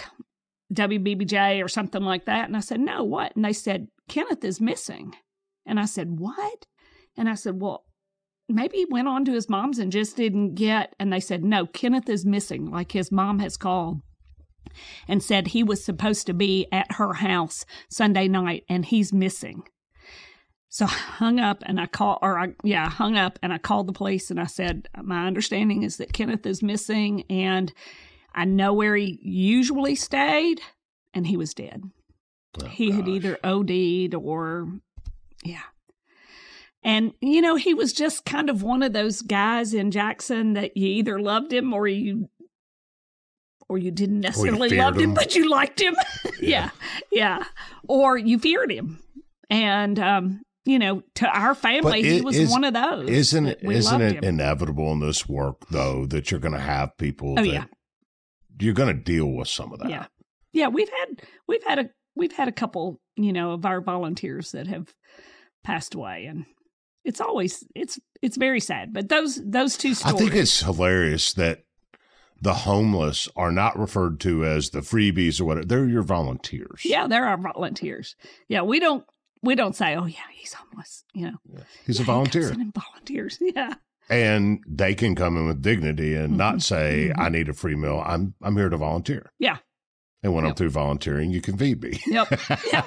W B B J or something like that? And I said, no, what? And they said, Kenneth is missing. And I said, what? And I said, well, maybe he went on to his mom's and just didn't get. And they said, no, Kenneth is missing. Like his mom has called and said he was supposed to be at her house Sunday night and he's missing. So I hung up and I called, or I, yeah, I hung up and I called the police and I said, my understanding is that Kenneth is missing and I know where he usually stayed, and he was dead. Oh, he gosh. had either OD'd or, yeah. And, you know, he was just kind of one of those guys in Jackson that you either loved him or you or you didn't necessarily you loved him, him, but you liked him. yeah. yeah. Yeah. Or you feared him. And, um, you know, to our family, it, he was is, one of those. Isn't, isn't it him. inevitable in this work, though, that you're going to have people oh, that yeah. you're going to deal with some of that? Yeah. Yeah. We've had, we've had a, we've had a couple, you know, of our volunteers that have passed away, and it's always, it's, it's very sad, but those, those two stories. I think it's hilarious that the homeless are not referred to as the freebies or whatever. They're your volunteers. Yeah. They're our volunteers. Yeah. We don't, we don't say, oh yeah, he's homeless. You know, yeah. he's yeah, a volunteer. He volunteers. Yeah. And they can come in with dignity and mm-hmm. not say, mm-hmm. I need a free meal. I'm, I'm here to volunteer. Yeah. And when yep. I'm through volunteering, you can feed me. Yep. yep.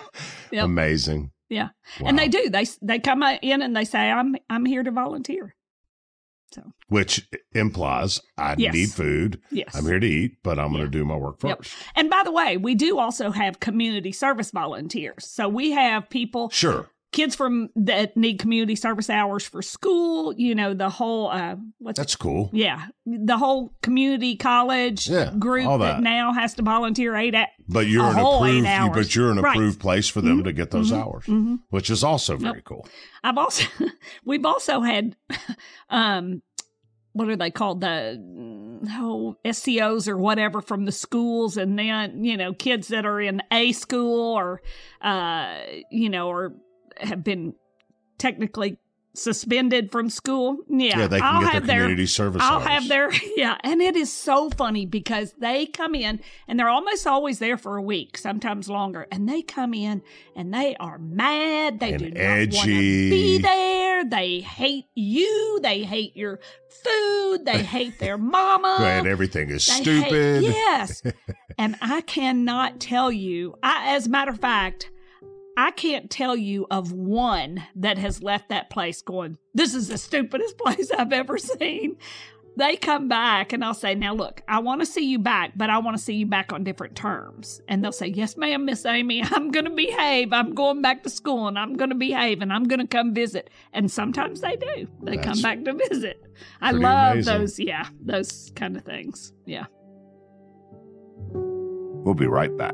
yep. Amazing. Yeah. Wow. And they do. They they come in and they say, I'm I'm here to volunteer. So which implies I yes. need food. Yes. I'm here to eat, but I'm yeah. going to do my work first. Yep. And by the way, we do also have community service volunteers. So we have people. Sure. Kids from that need community service hours for school, you know, the whole uh, what's that's it? cool. Yeah, the whole community college yeah, group that. that now has to volunteer eight at but you're a an whole approved, eight hours. But you're an approved right. place for them mm-hmm. to get those mm-hmm. hours, mm-hmm. which is also very nope. cool. I've also we've also had um, what are they called the. Oh, S C Os or whatever from the schools, and then you know kids that are in a school or uh, you know or. have been technically suspended from school. Yeah, yeah they can I'll get have their community their, service I'll hours. have their, yeah. And it is so funny because they come in and they're almost always there for a week, sometimes longer. And they come in and they are mad. They and do edgy. not want to be there. They hate you. They hate your food. They hate their mama. Right, everything is they stupid. Hate, yes. And I cannot tell you, I, as a matter of fact, I can't tell you of one that has left that place going, this is the stupidest place I've ever seen. They come back and I'll say, now look, I want to see you back, but I want to see you back on different terms. And they'll say, yes, ma'am, Miss Amy, I'm going to behave. I'm going back to school and I'm going to behave and I'm going to come visit. And sometimes they do. They That's come back to visit. I love amazing. those. Yeah, those kind of things. Yeah. We'll be right back.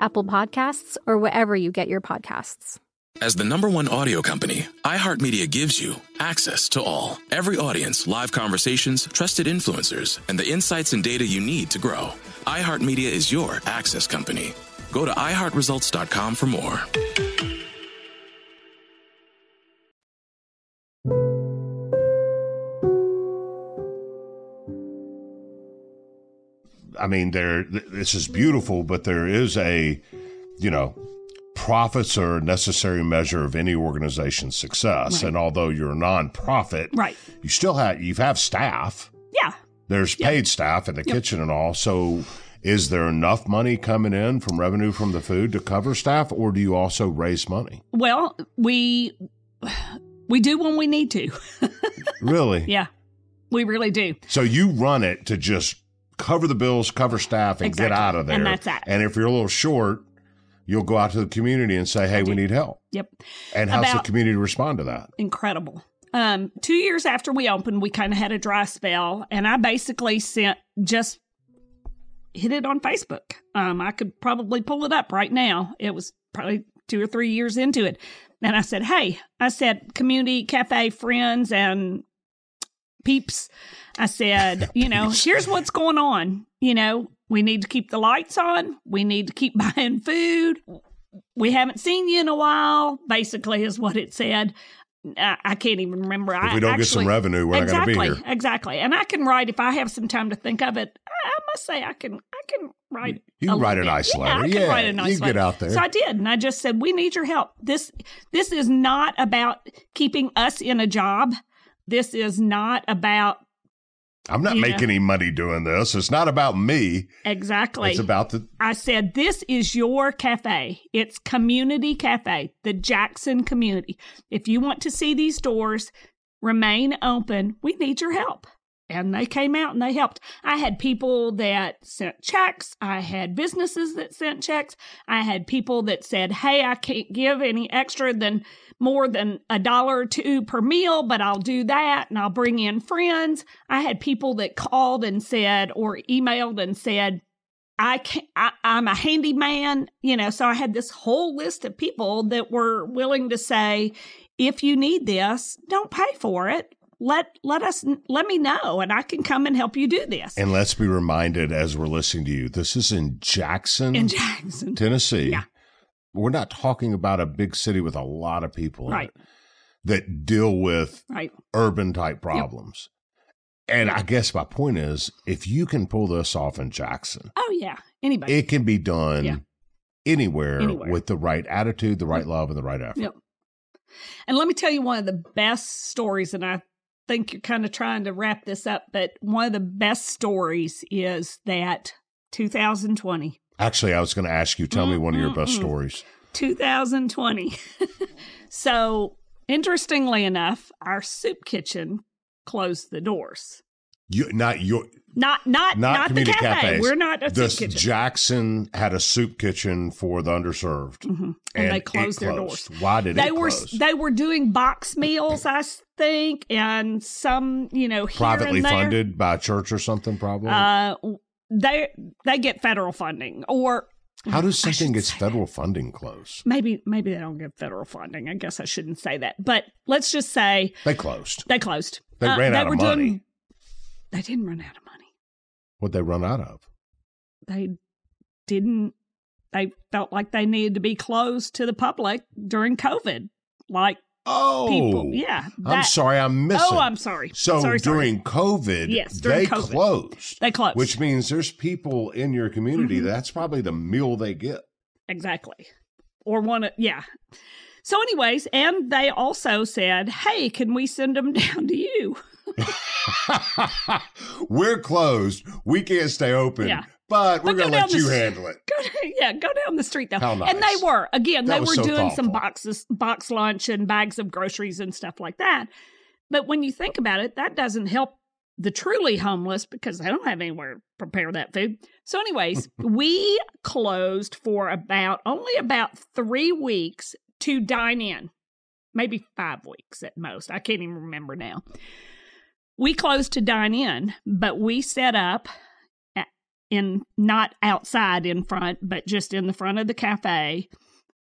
Apple Podcasts, or wherever you get your podcasts. As the number one audio company, iHeartMedia gives you access to all. Every audience, live conversations, trusted influencers, and the insights and data you need to grow. iHeartMedia is your access company. Go to i heart results dot com for more. I mean, there, this is beautiful, but there is a, you know, profits are a necessary measure of any organization's success. Right. And although you're a nonprofit, right, you still have, you have staff. Yeah. There's yep. paid staff in the yep. kitchen and all. So is there enough money coming in from revenue from the food to cover staff, or do you also raise money? Well, we, we do when we need to. Really? Yeah, we really do. So you run it to just cover the bills, cover staff, and exactly. get out of there. And that's that. And if you're a little short, you'll go out to the community and say, hey, we need help. Yep. And how's About, the community respond to that? Incredible. Um, two years after we opened, we kind of had a dry spell, and I basically sent, just hit it on Facebook. Um, I could probably pull it up right now. It was probably two or three years into it. And I said, hey, I said, community cafe friends and peeps. I said, you know, here's what's going on. You know, we need to keep the lights on. We need to keep buying food. We haven't seen you in a while, basically is what it said. I, I can't even remember. If we don't I actually, get some revenue, we're exactly, not going to be here. Exactly. And I can write, if I have some time to think of it, I, I must say I can I can write. You can write an nice letter. Yeah, I can yeah, write a nice you letter. You get out there. So I did. And I just said, we need your help. This This is not about keeping us in a job. This is not about... I'm not making know. any money doing this. It's not about me. Exactly. It's about the... I said, this is your cafe. It's Community Cafe, the Jackson community. If you want to see these doors remain open, we need your help. And they came out and they helped. I had people that sent checks. I had businesses that sent checks. I had people that said, hey, I can't give any extra than more than a dollar or two per meal, but I'll do that and I'll bring in friends. I had people that called and said, or emailed and said, I can't, I, I'm a handyman. You know, so I had this whole list of people that were willing to say, if you need this, don't pay for it. Let let us let me know, and I can come and help you do this. And let's be reminded as we're listening to you, this is in Jackson, in Jackson, Tennessee. Yeah. We're not talking about a big city with a lot of people right. in it that deal with right. urban type problems. Yep. And yep. I guess my point is, if you can pull this off in Jackson, oh yeah, anybody, it can be done yeah. anywhere, anywhere with the right attitude, the right yep. love, and the right effort. Yep. And let me tell you one of the best stories, and I. I think you're kind of trying to wrap this up, but one of the best stories is that two thousand twenty. Actually, I was going to ask you, tell mm-hmm. me one of your best stories. two thousand twenty. So, interestingly enough, our soup kitchen closed the doors. You, not your, not not not, not the cafe. Cafes. We're not a this soup kitchen. Jackson had a soup kitchen for the underserved, mm-hmm. and, and they closed, closed their doors. Why did they it were close? They were doing box meals, I think, and some you know here privately and there. Funded by a church or something. Probably uh, they they get federal funding or. How does something get federal that. funding closed? Maybe maybe they don't get federal funding. I guess I shouldn't say that, but let's just say they closed. They closed. They uh, ran they out were of money. Doing, They didn't run out of money. What'd they run out of? They didn't. They felt like they needed to be closed to the public during COVID. Like, oh, people, yeah. That, I'm sorry, I'm missing. Oh, I'm sorry. So sorry, during sorry. COVID, yes, during they COVID. closed. They closed. Which means there's people in your community. Mm-hmm. That's probably the meal they get. Exactly. Or one of, yeah. So anyways, and they also said, hey, can we send them down to you? We're closed. We can't stay open, yeah. but we're but go gonna let you street. handle it. Go, yeah, go down the street though. How nice. And they were again. That they were so doing thoughtful. some boxes, box lunch, and bags of groceries and stuff like that. But when you think about it, that doesn't help the truly homeless because they don't have anywhere to prepare that food. So, anyways, we closed for about only about three weeks to dine in, maybe five weeks at most. I can't even remember now. We closed to dine in, but we set up in, not outside in front, but just in the front of the cafe.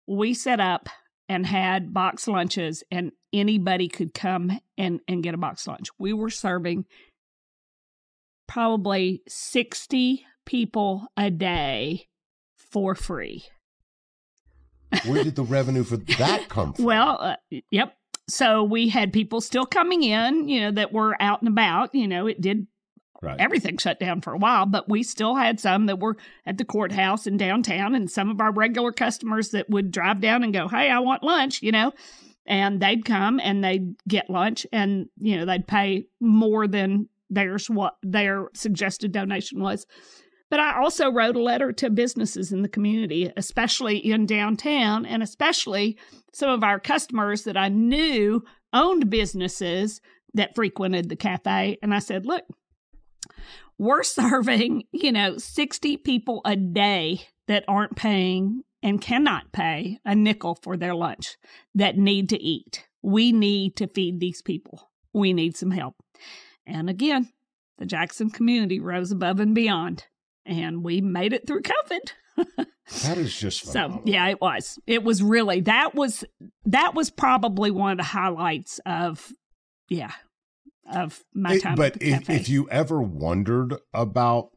We set up and had box lunches, and anybody could come and, and get a box lunch. We were serving probably sixty people a day for free. Where did the revenue for that come from? Well, uh, yep. So we had people still coming in, you know, that were out and about. You know, it did Right. Everything shut down for a while, but we still had some that were at the courthouse and downtown, and some of our regular customers that would drive down and go, hey, I want lunch, you know, and they'd come and they'd get lunch, and, you know, they'd pay more than theirs, what their suggested donation was. But I also wrote a letter to businesses in the community, especially in downtown, and especially some of our customers that I knew owned businesses that frequented the cafe. And I said, look, we're serving, you know, sixty people a day that aren't paying and cannot pay a nickel for their lunch that need to eat. We need to feed these people. We need some help. And again, the Jackson community rose above and beyond, and we made it through COVID. That is just phenomenal. So, yeah, it was. It was really, that was, that was probably one of the highlights of, yeah, of my time it, but at the cafe. If, if you ever wondered about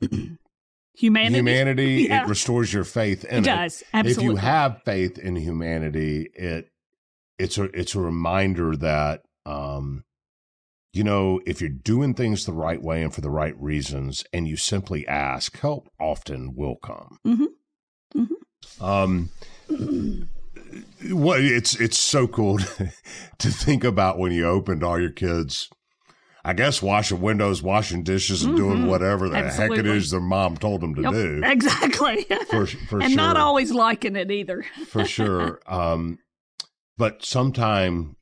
humanity, humanity yeah. it restores your faith in it. It does, absolutely. If you have faith in humanity, it it's a, it's a reminder that, um, you know, if you're doing things the right way and for the right reasons, and you simply ask, help often will come. Mm-hmm. Mm-hmm. Um, well, it's it's so cool to, to think about when you opened all your kids, I guess, washing windows, washing dishes, and mm-hmm. doing whatever the Absolutely. heck it is their mom told them to yep. do. Exactly. For, for and sure. not always liking it either. For sure. Um, but sometime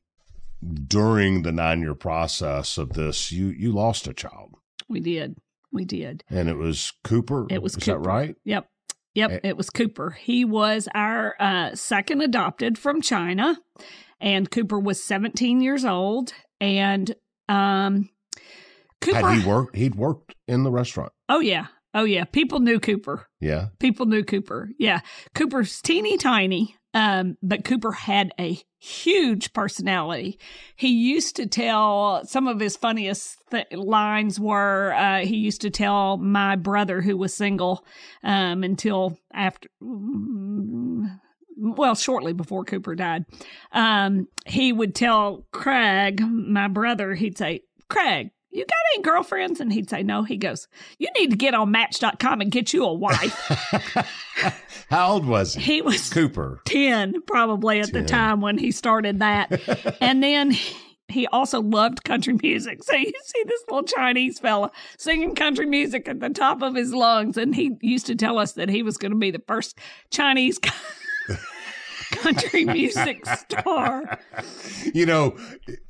during the nine-year process of this, you you lost a child. We did. We did. And it was Cooper. It was is Cooper. Is that right? Yep. Yep. And, it was Cooper. He was our uh, second adopted from China, and Cooper was seventeen years old, and Um, Cooper. Had he worked? He'd worked in the restaurant. Oh yeah, oh yeah. People knew Cooper. Yeah, people knew Cooper. Yeah, Cooper's teeny tiny, um, but Cooper had a huge personality. He used to tell some of his funniest th- lines were. Uh, he used to tell my brother, who was single, um, until after. Mm, Well, shortly before Cooper died, um, he would tell Craig, my brother, he'd say, Craig, you got any girlfriends? And he'd say, no. He goes, you need to get on Match dot com and get you a wife. How old was he? He was Cooper. ten, probably at ten. The time when he started that. And then he also loved country music. So you see this little Chinese fella singing country music at the top of his lungs. And he used to tell us that he was going to be the first Chinese guy. Country music star. You know,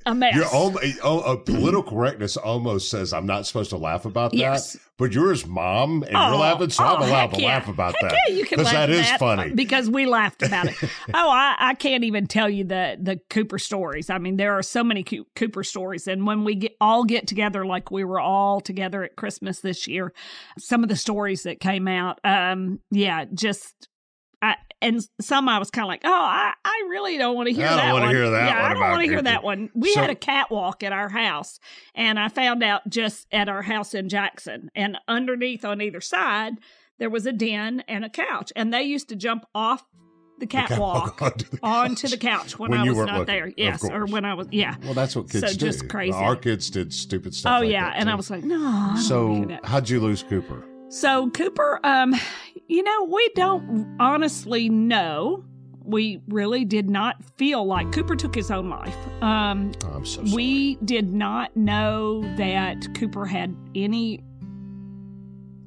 a mess. Your own, oh, a political correctness almost says I'm not supposed to laugh about that, yes. but you're his mom and oh, you're laughing, so oh, I'm allowed to yeah. laugh about heck that. Yeah, you can laugh that at is that funny. Because we laughed about it. oh, I, I can't even tell you the, the Cooper stories. I mean, there are so many Cooper stories. And when we get, all get together, like we were all together at Christmas this year, some of the stories that came out, um, yeah, just... I, and some I was kind of like, oh, I, I really don't want to hear that one. I don't want to hear that yeah, one. I don't want to hear that one. We so, had a catwalk at our house, and I found out just at our house in Jackson. And underneath on either side, there was a den and a couch. And they used to jump off the catwalk, the catwalk onto, the onto the couch when, when I was not looking, there. Yes, or when I was, yeah. Well, that's what kids so do. So just crazy. Our kids did stupid stuff Oh, like yeah, and too. I was like, no, I don't So want to hear that. How'd you lose Cooper? So Cooper, um, you know, we don't honestly know. We really did not feel like Cooper took his own life. Um, oh, I'm so sorry. We did not know that Cooper had any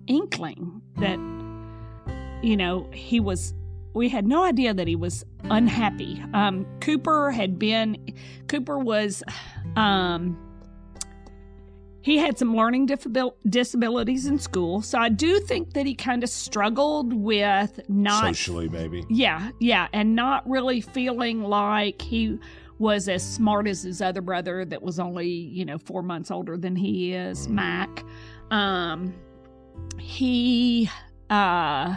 inkling that, you know, he was, we had no idea that he was unhappy. Um, Cooper had been, Cooper was, um, he had some learning disabilities in school, so I do think that he kind of struggled with not... Socially, maybe. Yeah, yeah, and not really feeling like he was as smart as his other brother that was only, you know, four months older than he is, mm-hmm. Mac. Um, he... Uh,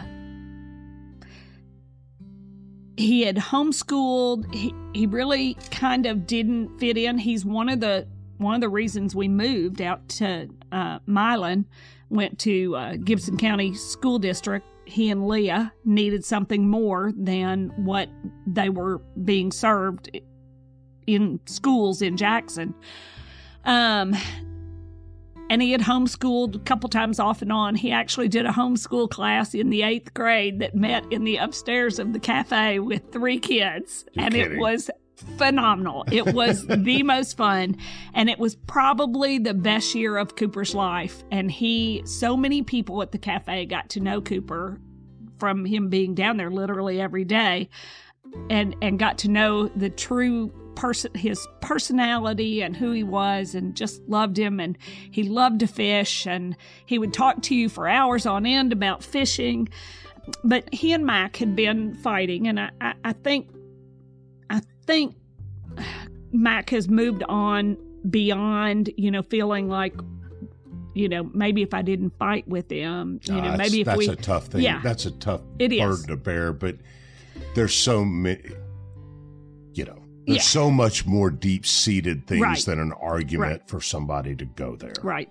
he had homeschooled. He, he really kind of didn't fit in. He's one of the... One of the reasons we moved out to uh, Milan, went to uh, Gibson County School District, he and Leah needed something more than what they were being served in schools in Jackson. Um, and he had homeschooled a couple times off and on. He actually did a homeschool class in the eighth grade that met in the upstairs of the cafe with three kids. You're and kidding. It was phenomenal. It was the most fun. And it was probably the best year of Cooper's life. And he, so many people at the cafe got to know Cooper from him being down there literally every day and, and got to know the true person, his personality and who he was, and just loved him. And he loved to fish, and he would talk to you for hours on end about fishing. But he and Mac had been fighting, and I, I, I think I think Mac has moved on beyond, you know, feeling like, you know, maybe if I didn't fight with him, you know, uh, maybe if that's we... That's a tough thing. Yeah, that's a tough burden to bear, but there's so many, you know, there's yeah. so much more deep-seated things right. than an argument right. for somebody to go there. Right.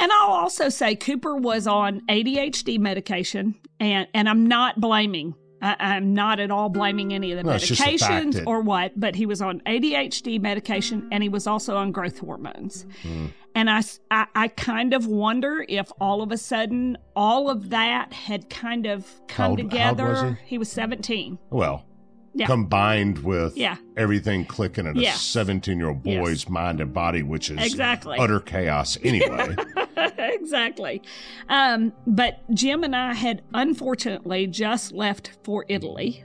And I'll also say Cooper was on A D H D medication, and, and I'm not blaming I, I'm not at all blaming any of the no, medications the or what, but he was on A D H D medication, and he was also on growth hormones. Mm. And I, I, I kind of wonder if all of a sudden all of that had kind of come how, together. How was he? He was seventeen. Well, yeah. combined with yeah. everything clicking in a yeah. seventeen-year-old boy's yes. mind and body, which is exactly. utter chaos anyway. Exactly. Um, but Jim and I had unfortunately just left for Italy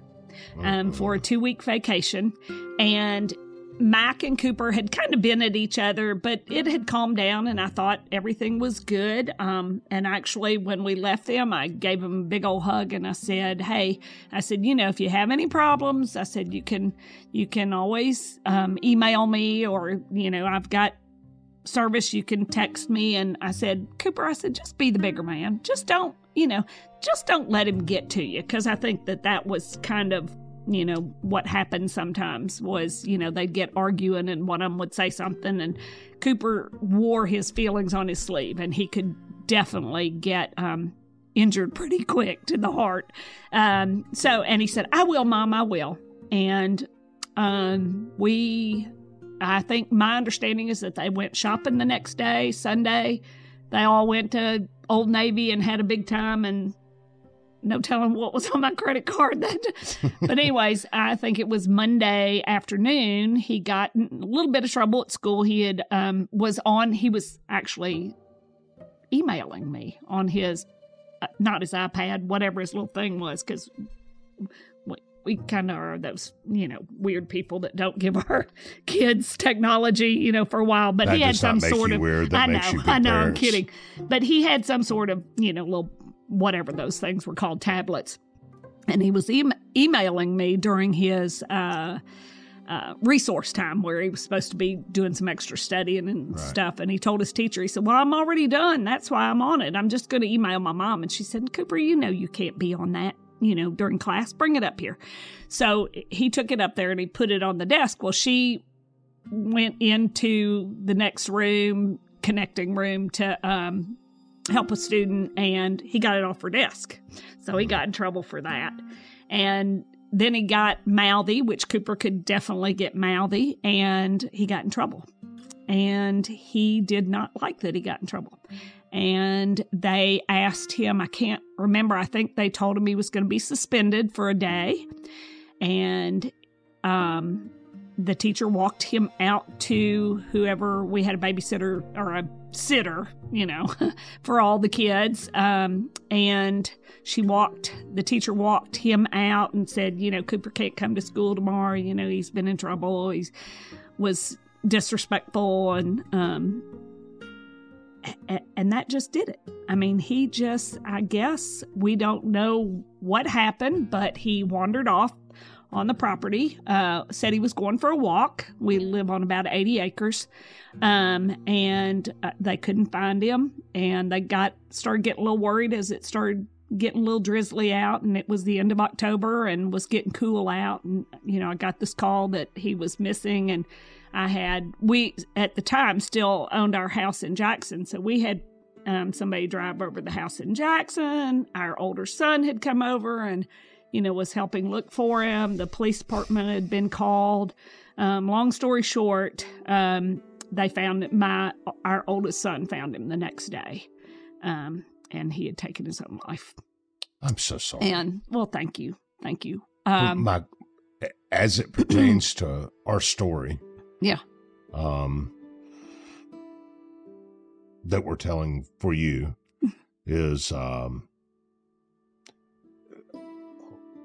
um, mm-hmm. for a two-week vacation, and Mac and Cooper had kind of been at each other, but it had calmed down, and I thought everything was good. Um, and actually, when we left them, I gave them a big old hug, and I said, hey, I said, you know, if you have any problems, I said, you can, you can always um, email me, or, you know, I've got service, you can text me. And I said, Cooper, I said, just be the bigger man. Just don't, you know, just don't let him get to you. Because I think that that was kind of, you know, what happened sometimes was, you know, they'd get arguing and one of them would say something, and Cooper wore his feelings on his sleeve, and he could definitely get um, injured pretty quick to the heart. Um, so, and he said, I will, Mom, I will. And um, we... I think my understanding is that they went shopping the next day, Sunday. They all went to Old Navy and had a big time, and no telling what was on my credit card. That, but anyways, I think it was Monday afternoon. He got in a little bit of trouble at school. He had um, was on. He was actually emailing me on his, uh, not his iPad, whatever his little thing was, because we kind of are those, you know, weird people that don't give our kids technology, you know, for a while. But that he had some sort of, weird. I know, I know, parents. I'm kidding. But he had some sort of, you know, little, whatever those things were called, tablets. And he was e- emailing me during his uh, uh, resource time, where he was supposed to be doing some extra studying and right. stuff. And he told his teacher, he said, well, I'm already done. That's why I'm on it. I'm just going to email my mom. And she said, Cooper, you know, you can't be on that, you know, during class, bring it up here. So he took it up there and he put it on the desk. Well, she went into the next room, connecting room, to um, help a student, and he got it off her desk. So he got in trouble for that. And then he got mouthy, which Cooper could definitely get mouthy, and he got in trouble. And he did not like that he got in trouble. And they asked him, I can't remember, I think they told him he was going to be suspended for a day. And um, the teacher walked him out to whoever, we had a babysitter or a sitter, you know, for all the kids. Um, and she walked, the teacher walked him out and said, you know, Cooper can't come to school tomorrow. You know, he's been in trouble. He's was disrespectful, and um and that just did it. I mean, he just, I guess we don't know what happened, but he wandered off on the property, uh said he was going for a walk. We live on about eighty acres, um and uh, they couldn't find him, and they got started getting a little worried as it started getting a little drizzly out, and it was the end of October and was getting cool out. And you know, I got this call that he was missing, and I had, we at the time still owned our house in Jackson, so we had um, somebody drive over the house in Jackson. Our older son had come over and, you know, was helping look for him. The police department had been called. Um, long story short, um, they found that my our oldest son found him the next day, um, and he had taken his own life. I'm so sorry. And well, thank you, thank you. Um, my, as it pertains to our story, yeah, um, that we're telling for you is um,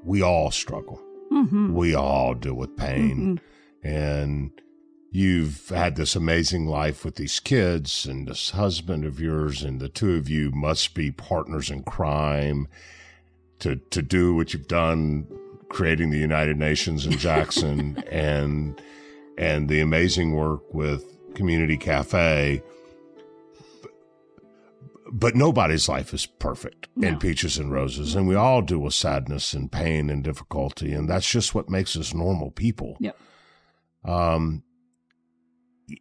we all struggle. Mm-hmm. We all deal with pain, mm-hmm. and you've had this amazing life with these kids and this husband of yours, and the two of you must be partners in crime to to do what you've done, creating the United Nations in Jackson, and and the amazing work with ComeUnity Cafe. But nobody's life is perfect no. and peaches and roses. And we all deal with sadness and pain and difficulty. And that's just what makes us normal people. Yep. Um,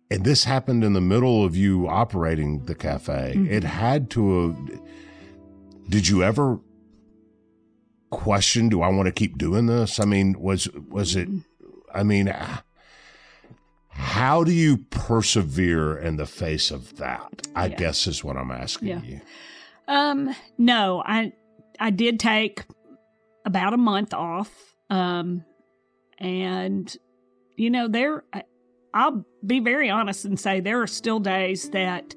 and this happened in the middle of you operating the cafe. Mm-hmm. It had to have, did you ever question, do I want to keep doing this? I mean, was, was it, I mean, how do you persevere in the face of that? I yeah. guess is what I'm asking yeah. you. Um, no, I I did take about a month off, um, and you know there. I, I'll be very honest and say there are still days that,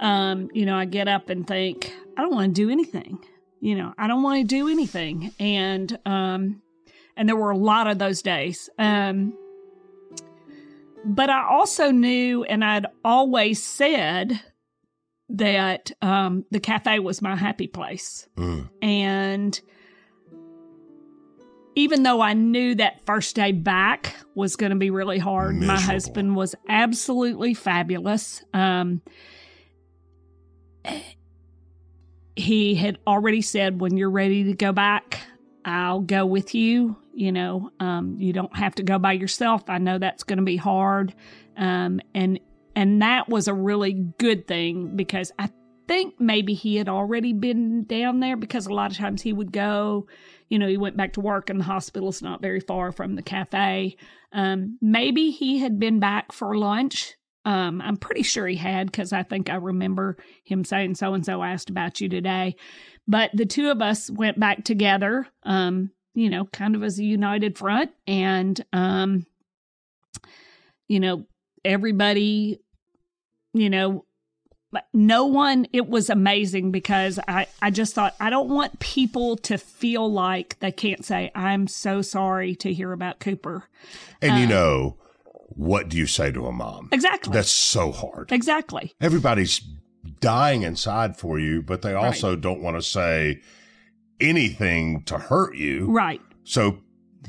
um, you know, I get up and think I don't want to do anything. You know, I don't want to do anything, and um, and there were a lot of those days. Um. But I also knew, and I'd always said that um, the cafe was my happy place. Mm. And even though I knew that first day back was going to be really hard, miserable. My husband was absolutely fabulous. Um, he had already said, when you're ready to go back, I'll go with you. You know, um, you don't have to go by yourself. I know that's going to be hard. Um, and and that was a really good thing, because I think maybe he had already been down there, because a lot of times he would go, you know, he went back to work and the hospital's not very far from the cafe. Um, maybe he had been back for lunch. Um, I'm pretty sure he had, because I think I remember him saying, so-and-so asked about you today. But the two of us went back together, um, you know, kind of as a united front. And, um, you know, everybody, you know, no one, it was amazing, because I, I just thought, I don't want people to feel like they can't say, I'm so sorry to hear about Cooper. And, um, you know, what do you say to a mom? Exactly. That's so hard. Exactly. Everybody's dying inside for you, but they also right. don't want to say anything to hurt you, right? So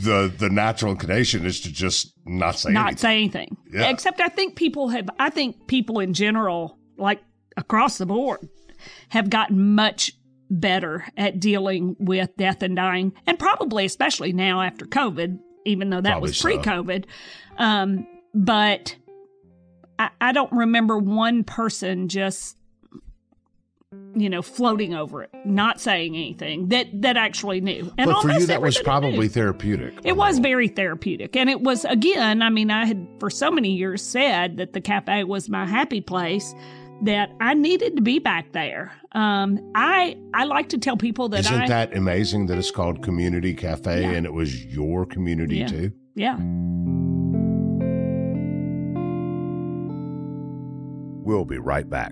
the the natural inclination is to just not say not anything. say anything. Yeah. Except I think people have. I think people in general, like across the board, have gotten much better at dealing with death and dying, and probably especially now after COVID, even though that probably was pre-COVID. So. Um, but I, I don't remember one person just. you know, floating over it, not saying anything that, that actually knew. And but for you, that was probably therapeutic. It was very therapeutic. And it was, again, I mean, I had for so many years said that the cafe was my happy place, that I needed to be back there. Um, I I like to tell people that Isn't I... Isn't that amazing that it's called ComeUnity Cafe yeah. and it was your community yeah. too? Yeah. We'll be right back.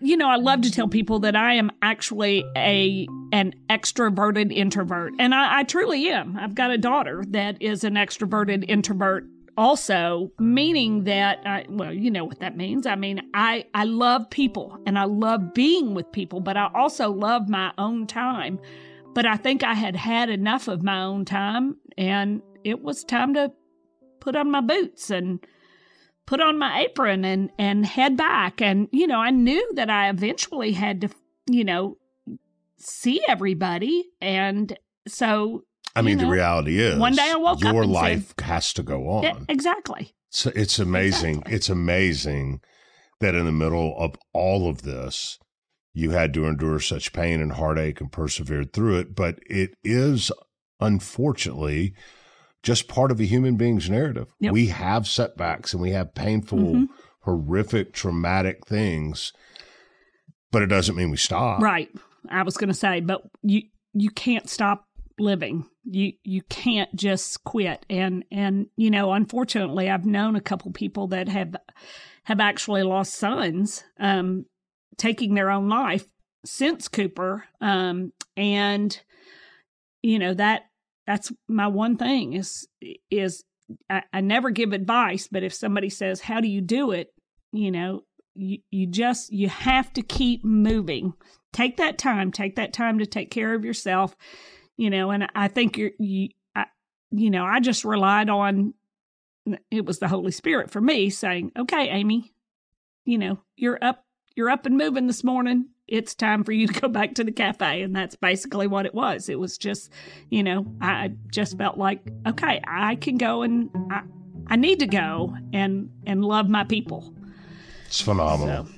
You know, I love to tell people that I am actually a an extroverted introvert, and I, I truly am. I've got a daughter that is an extroverted introvert also, meaning that, I, well, you know what that means. I mean, I, I love people, and I love being with people, but I also love my own time. But I think I had had enough of my own time, and it was time to put on my boots and put on my apron and, and head back. And, you know, I knew that I eventually had to, you know, see everybody. And so, I mean, you know, the reality is one day I woke your up and life said, has to go on. Yeah, exactly. So it's amazing. Exactly. It's amazing that in the middle of all of this, you had to endure such pain and heartache and persevered through it. But it is, unfortunately, just part of a human being's narrative. Yep. We have setbacks and we have painful, mm-hmm. horrific, traumatic things, but it doesn't mean we stop. Right. I was going to say, but you you can't stop living. You you can't just quit. And, and you know, unfortunately, I've known a couple people that have have actually lost sons um, taking their own life since Cooper. Um, and, you know, that That's my one thing is, is I, I never give advice, but if somebody says, how do you do it? You know, you, you just, you have to keep moving. Take that time, take that time to take care of yourself, you know, and I think you're, you, I, you know, I just relied on, it was the Holy Spirit for me saying, okay, Amy, you know, you're up, you're up and moving this morning. It's time for you to go back to the cafe. And that's basically what it was. It was just, you know, I just felt like, okay, I can go and I, I need to go and, and love my people. It's phenomenal. So,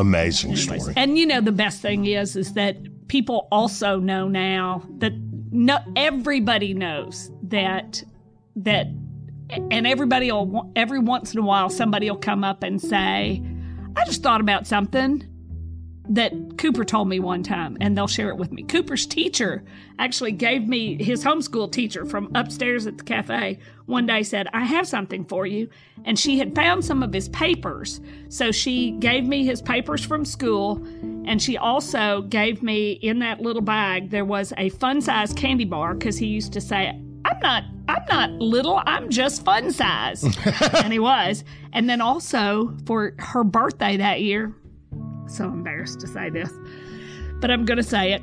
amazing anyways. Story. And, you know, the best thing is, is that people also know now that no, everybody knows that, that, and everybody will, every once in a while, somebody will come up and say, I just thought about something that Cooper told me one time, and they'll share it with me. Cooper's teacher actually gave me, his homeschool teacher from upstairs at the cafe one day said, I have something for you. And she had found some of his papers. So she gave me his papers from school, and she also gave me, in that little bag, there was a fun-size candy bar, because he used to say, I'm not, I'm not little, I'm just fun-size. And he was. And then also, for her birthday that year, so embarrassed to say this, but I'm going to say it.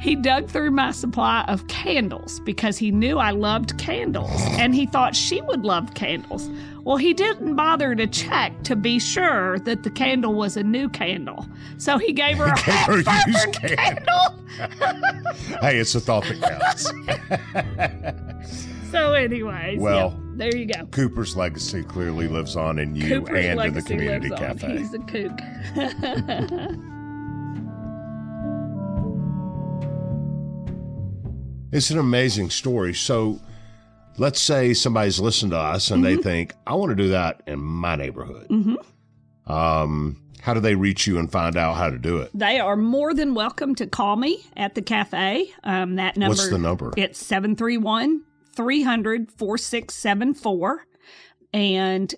He dug through my supply of candles because he knew I loved candles and he thought she would love candles. Well, he didn't bother to check to be sure that the candle was a new candle. So he gave her a half-burned candle. Hey, it's a thought that counts. So anyways, well, yeah, there you go. Cooper's legacy clearly lives on in you Cooper's and in the community cafe. He's a kook. It's an amazing story. So let's say somebody's listened to us and mm-hmm. they think, I want to do that in my neighborhood. Mm-hmm. Um, how do they reach you and find out how to do it? They are more than welcome to call me at the cafe. Um, that number. What's the number? It's seven three one, three hundred, four six seven four. And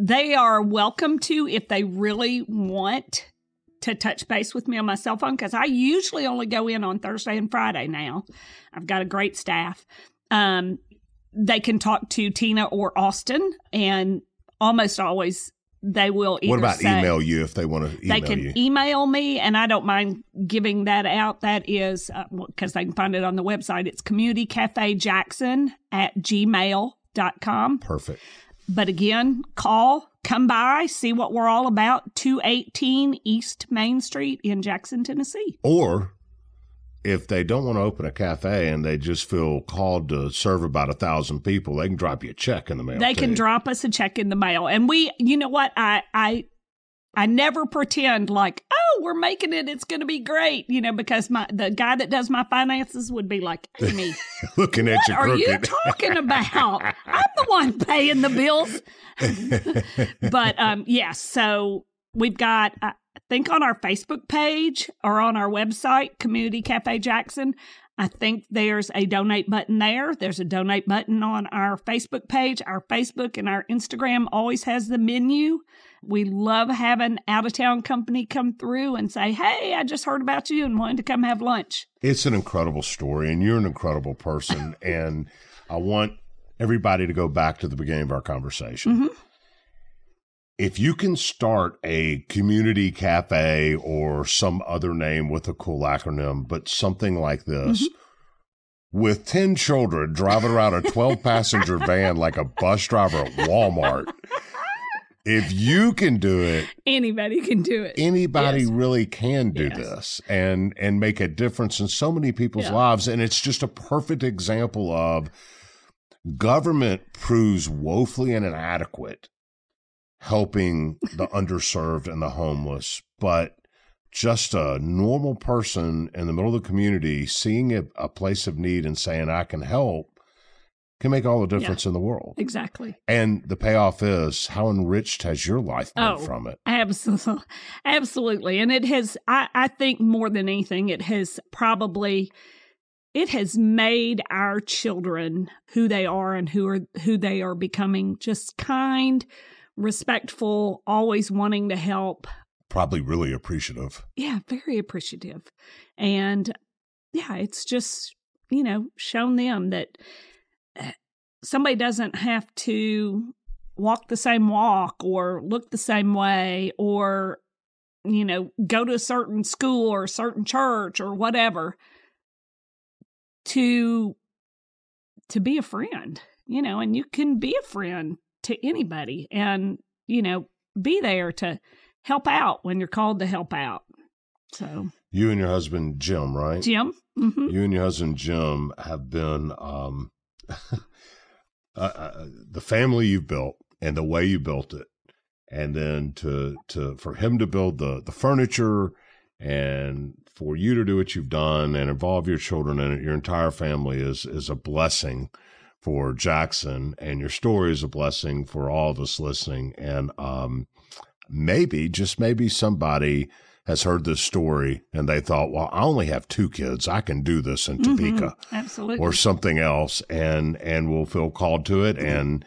they are welcome to, if they really want to touch base with me on my cell phone, because I usually only go in on Thursday and Friday now. I've got a great staff. Um, they can talk to Tina or Austin, and almost always they will either say... What about say, email you if they want to email you? They can you. email me, and I don't mind giving that out. That is, because uh, they can find it on the website, it's community cafe jackson at gmail dot com. Perfect. But again, call, come by, see what we're all about, two eighteen East Main Street in Jackson, Tennessee. Or if they don't want to open a cafe and they just feel called to serve about a thousand people, they can drop you a check in the mail. They too. can drop us a check in the mail. And we, you know what, I, I, I never pretend like, oh, we're making it, it's going to be great, you know, because my the guy that does my finances would be like, Amy, looking at you, what are you talking about? I'm the one paying the bills. But, um, yeah, so we've got, I think on our Facebook page or on our website, Community Cafe Jackson, I think there's a donate button there. There's a donate button on our Facebook page. Our Facebook and our Instagram always has the menu. We love having out-of-town company come through and say, hey, I just heard about you and wanted to come have lunch. It's an incredible story, and you're an incredible person. And I want everybody to go back to the beginning of our conversation. Mm-hmm. If you can start a community cafe or some other name with a cool acronym, but something like this, mm-hmm. with ten children driving around a twelve-passenger van like a bus driver at Walmart, if you can do it, anybody can do it. Anybody yes. really can do yes. this and, and make a difference in so many people's yeah. lives. And it's just a perfect example of government proves woefully and inadequate helping the underserved and the homeless, but just a normal person in the middle of the community seeing a, a place of need and saying, I can help, can make all the difference yeah, in the world. Exactly. And the payoff is, how enriched has your life been oh, from it? Absolutely. Absolutely. And it has, I, I think more than anything, it has probably, it has made our children who they are and who are who they are becoming, just kind, respectful, always wanting to help. Probably really appreciative. Yeah, very appreciative. And yeah, it's just, you know, shown them that somebody doesn't have to walk the same walk or look the same way or, you know, go to a certain school or a certain church or whatever to to be a friend, you know, and you can be a friend to anybody and, you know, be there to help out when you're called to help out. So you and your husband, Jim, right? Jim. Mm-hmm. You and your husband, Jim, have been um, uh, uh, the family you've built and the way you built it. And then to, to, for him to build the, the furniture and for you to do what you've done and involve your children and your entire family is, is a blessing for Jackson, and your story is a blessing for all of us listening. And um, maybe, just maybe somebody has heard this story and they thought, well, I only have two kids. I can do this in Topeka mm-hmm, absolutely. Or something else. And, and will feel called to it. Mm-hmm. And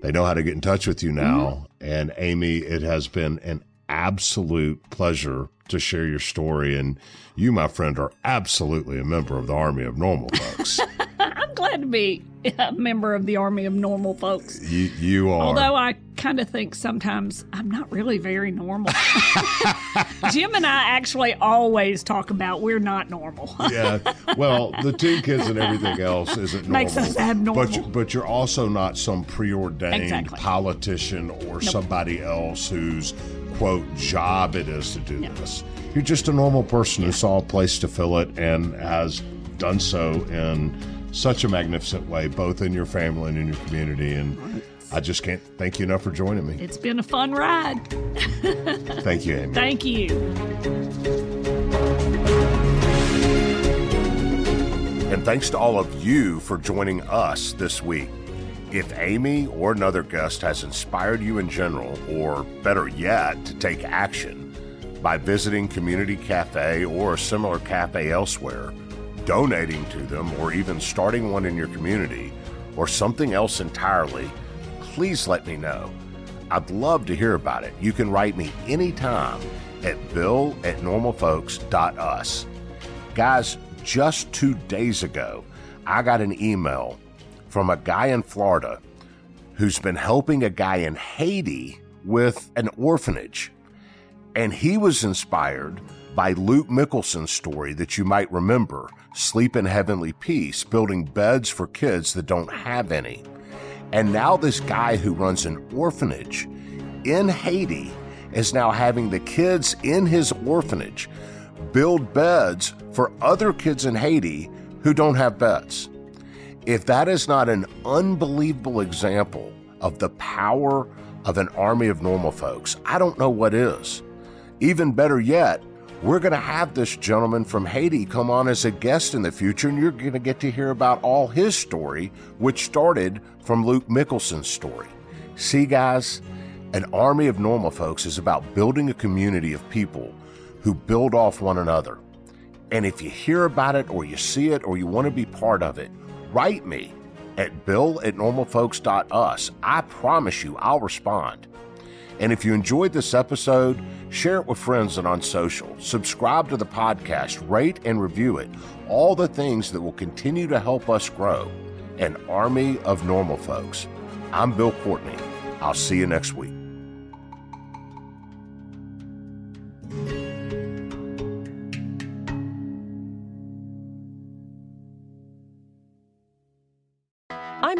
they know how to get in touch with you now. Mm-hmm. And Amy, it has been an absolute pleasure to share your story. And you, my friend, are absolutely a member of the Army of Normal Folks. I'm glad to be a member of the army of normal folks. You, you are. Although I kind of think sometimes I'm not really very normal. Jim and I actually always talk about we're not normal. Yeah. Well, the two kids and everything else isn't normal. Makes us abnormal. But, but you're also not some preordained exactly. politician or nope. somebody else whose, quote, job it is to do no. this. You're just a normal person yeah. who saw a place to fill it and has done so in such a magnificent way, both in your family and in your community. And right. I just can't thank you enough for joining me. It's been a fun ride. Thank you, Amy. Thank you. And thanks to all of you for joining us this week. If Amy or another guest has inspired you in general, or better yet, to take action by visiting Community Cafe or a similar cafe elsewhere, donating to them, or even starting one in your community, or something else entirely, please let me know. I'd love to hear about it. You can write me anytime at bill at normalfolks dot us. Guys, just two days ago, I got an email from a guy in Florida who's been helping a guy in Haiti with an orphanage. And he was inspired by Luke Mickelson's story that you might remember, Sleep in Heavenly Peace, building beds for kids that don't have any. And now this guy who runs an orphanage in Haiti is now having the kids in his orphanage build beds for other kids in Haiti who don't have beds. If that is not an unbelievable example of the power of an army of normal folks, I don't know what is. Even better yet, we're going to have this gentleman from Haiti come on as a guest in the future, and you're going to get to hear about all his story, which started from Luke Mickelson's story. See, guys, an army of normal folks is about building a community of people who build off one another. And if you hear about it, or you see it, or you want to be part of it, write me at bill at normalfolks dot us. I promise you I'll respond. And if you enjoyed this episode, share it with friends and on social. Subscribe to the podcast, rate and review it. All the things that will continue to help us grow. An army of normal folks. I'm Bill Courtney. I'll see you next week. I'm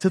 To